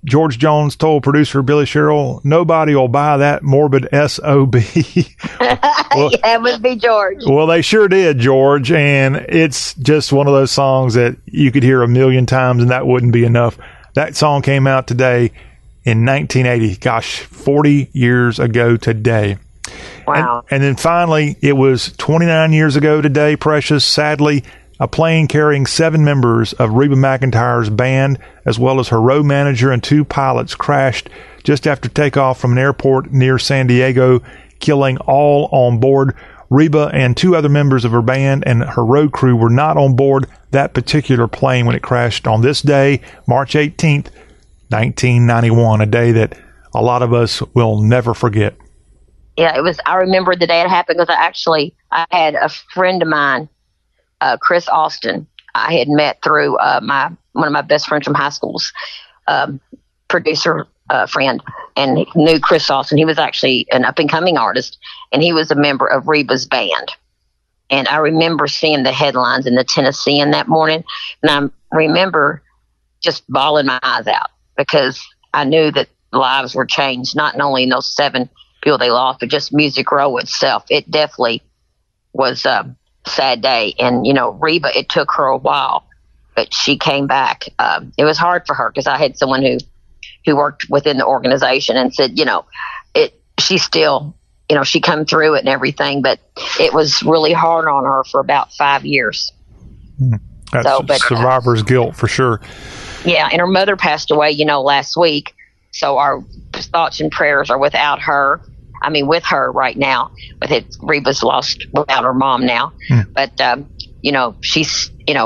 George Jones told producer Billy Sherrill, nobody will buy that morbid SOB. Well, yeah, it would be George. Well, they sure did, George. And it's just one of those songs that you could hear a million times and that wouldn't be enough. That song came out today in 1980. Gosh, 40 years ago today. Wow. And then finally, it was 29 years ago today, Precious, sadly, a plane carrying seven members of Reba McEntire's band, as well as her road manager and two pilots, crashed just after takeoff from an airport near San Diego, killing all on board. Reba and two other members of her band and her road crew were not on board that particular plane when it crashed on this day, March 18th, 1991, a day that a lot of us will never forget. Yeah, it was. I remember the day it happened because I had a friend of mine, Chris Austin, I had met through one of my best friends from high school's producer friend, and he knew Chris Austin. He was actually an up-and-coming artist, and he was a member of Reba's band. And I remember seeing the headlines in the Tennessean that morning, and I remember just bawling my eyes out because I knew that lives were changed, not only in those seven people they lost, but just Music Row itself. It definitely was sad day. And, you know, Reba, it took her a while, but she came back. It was hard for her because I had someone who worked within the organization and said, you know, she still, you know, she come through it and everything, but it was really hard on her for about 5 years. That's survivor's guilt for sure. Yeah. And her mother passed away, you know, last week. So our thoughts and prayers are with her right now. Reba's lost without her mom now. Yeah. But, you know,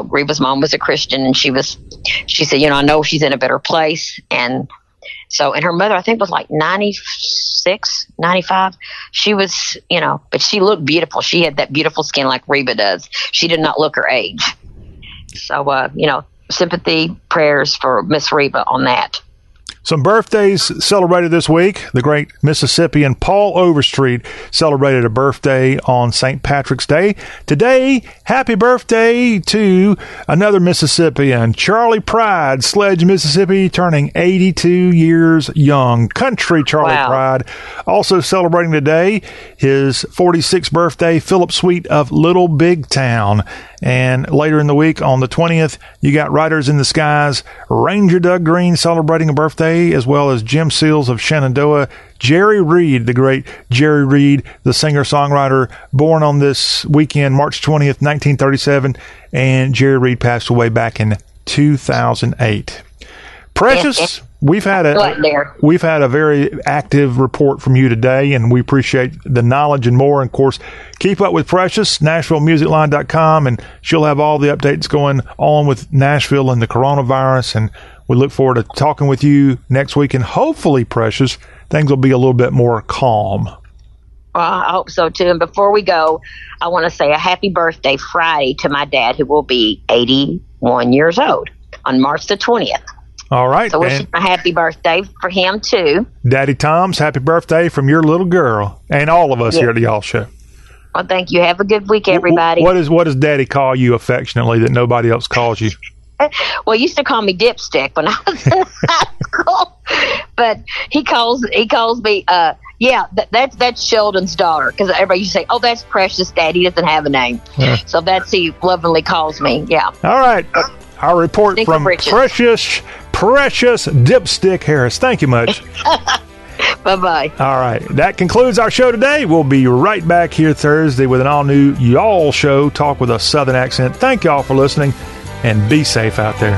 Reba's mom was a Christian, and she said, you know, I know she's in a better place. And so, and her mother, I think, was like 96, 95. She was, you know, but she looked beautiful. She had that beautiful skin like Reba does. She did not look her age. So, you know, sympathy, prayers for Miss Reba on that. Some birthdays celebrated this week. The great Mississippian Paul Overstreet celebrated a birthday on St. Patrick's Day. Today, happy birthday to another Mississippian, Charlie Pride, Sledge, Mississippi, turning 82 years young. Country Charlie Pride. Also celebrating today his 46th birthday, Philip Sweet of Little Big Town. And later in the week, on the 20th, you got Riders in the Skies, Ranger Doug Green celebrating a birthday, as well as Jim Seals of Shenandoah, Jerry Reed, the great Jerry Reed, the singer-songwriter, born on this weekend, March 20th, 1937, and Jerry Reed passed away back in 2008. Precious, we've had a very active report from you today, and we appreciate the knowledge and more. And of course, keep up with Precious, NashvilleMusicLine.com, and she'll have all the updates going on with Nashville and the coronavirus. And we look forward to talking with you next week. And hopefully, Precious, things will be a little bit more calm. Well, I hope so too. And before we go, I want to say a happy birthday Friday to my dad, who will be 81 years old on March the 20th. All right. So wishing a happy birthday for him, too. Daddy Tom's happy birthday from your little girl and all of us here at the Y'all Show. Well, thank you. Have a good week, everybody. What does Daddy call you affectionately that nobody else calls you? Well, he used to call me Dipstick when I was in high school. But he calls me, that's Sheldon's daughter. Because everybody used to say, oh, that's Precious, Daddy doesn't have a name. So that's who he lovingly calls me, yeah. All right. Our report from Precious Dipstick Harris. Thank you much. Bye-bye. All right. That concludes our show today. We'll be right back here Thursday with an all-new Y'all Show, talk with a Southern accent. Thank y'all for listening, and be safe out there.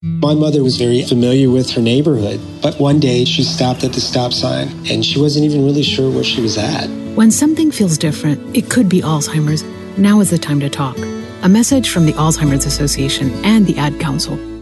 My mother was very familiar with her neighborhood, but one day she stopped at the stop sign and she wasn't even really sure where she was at. When something feels different, it could be Alzheimer's. Now is the time to talk. A message from the Alzheimer's Association and the Ad Council.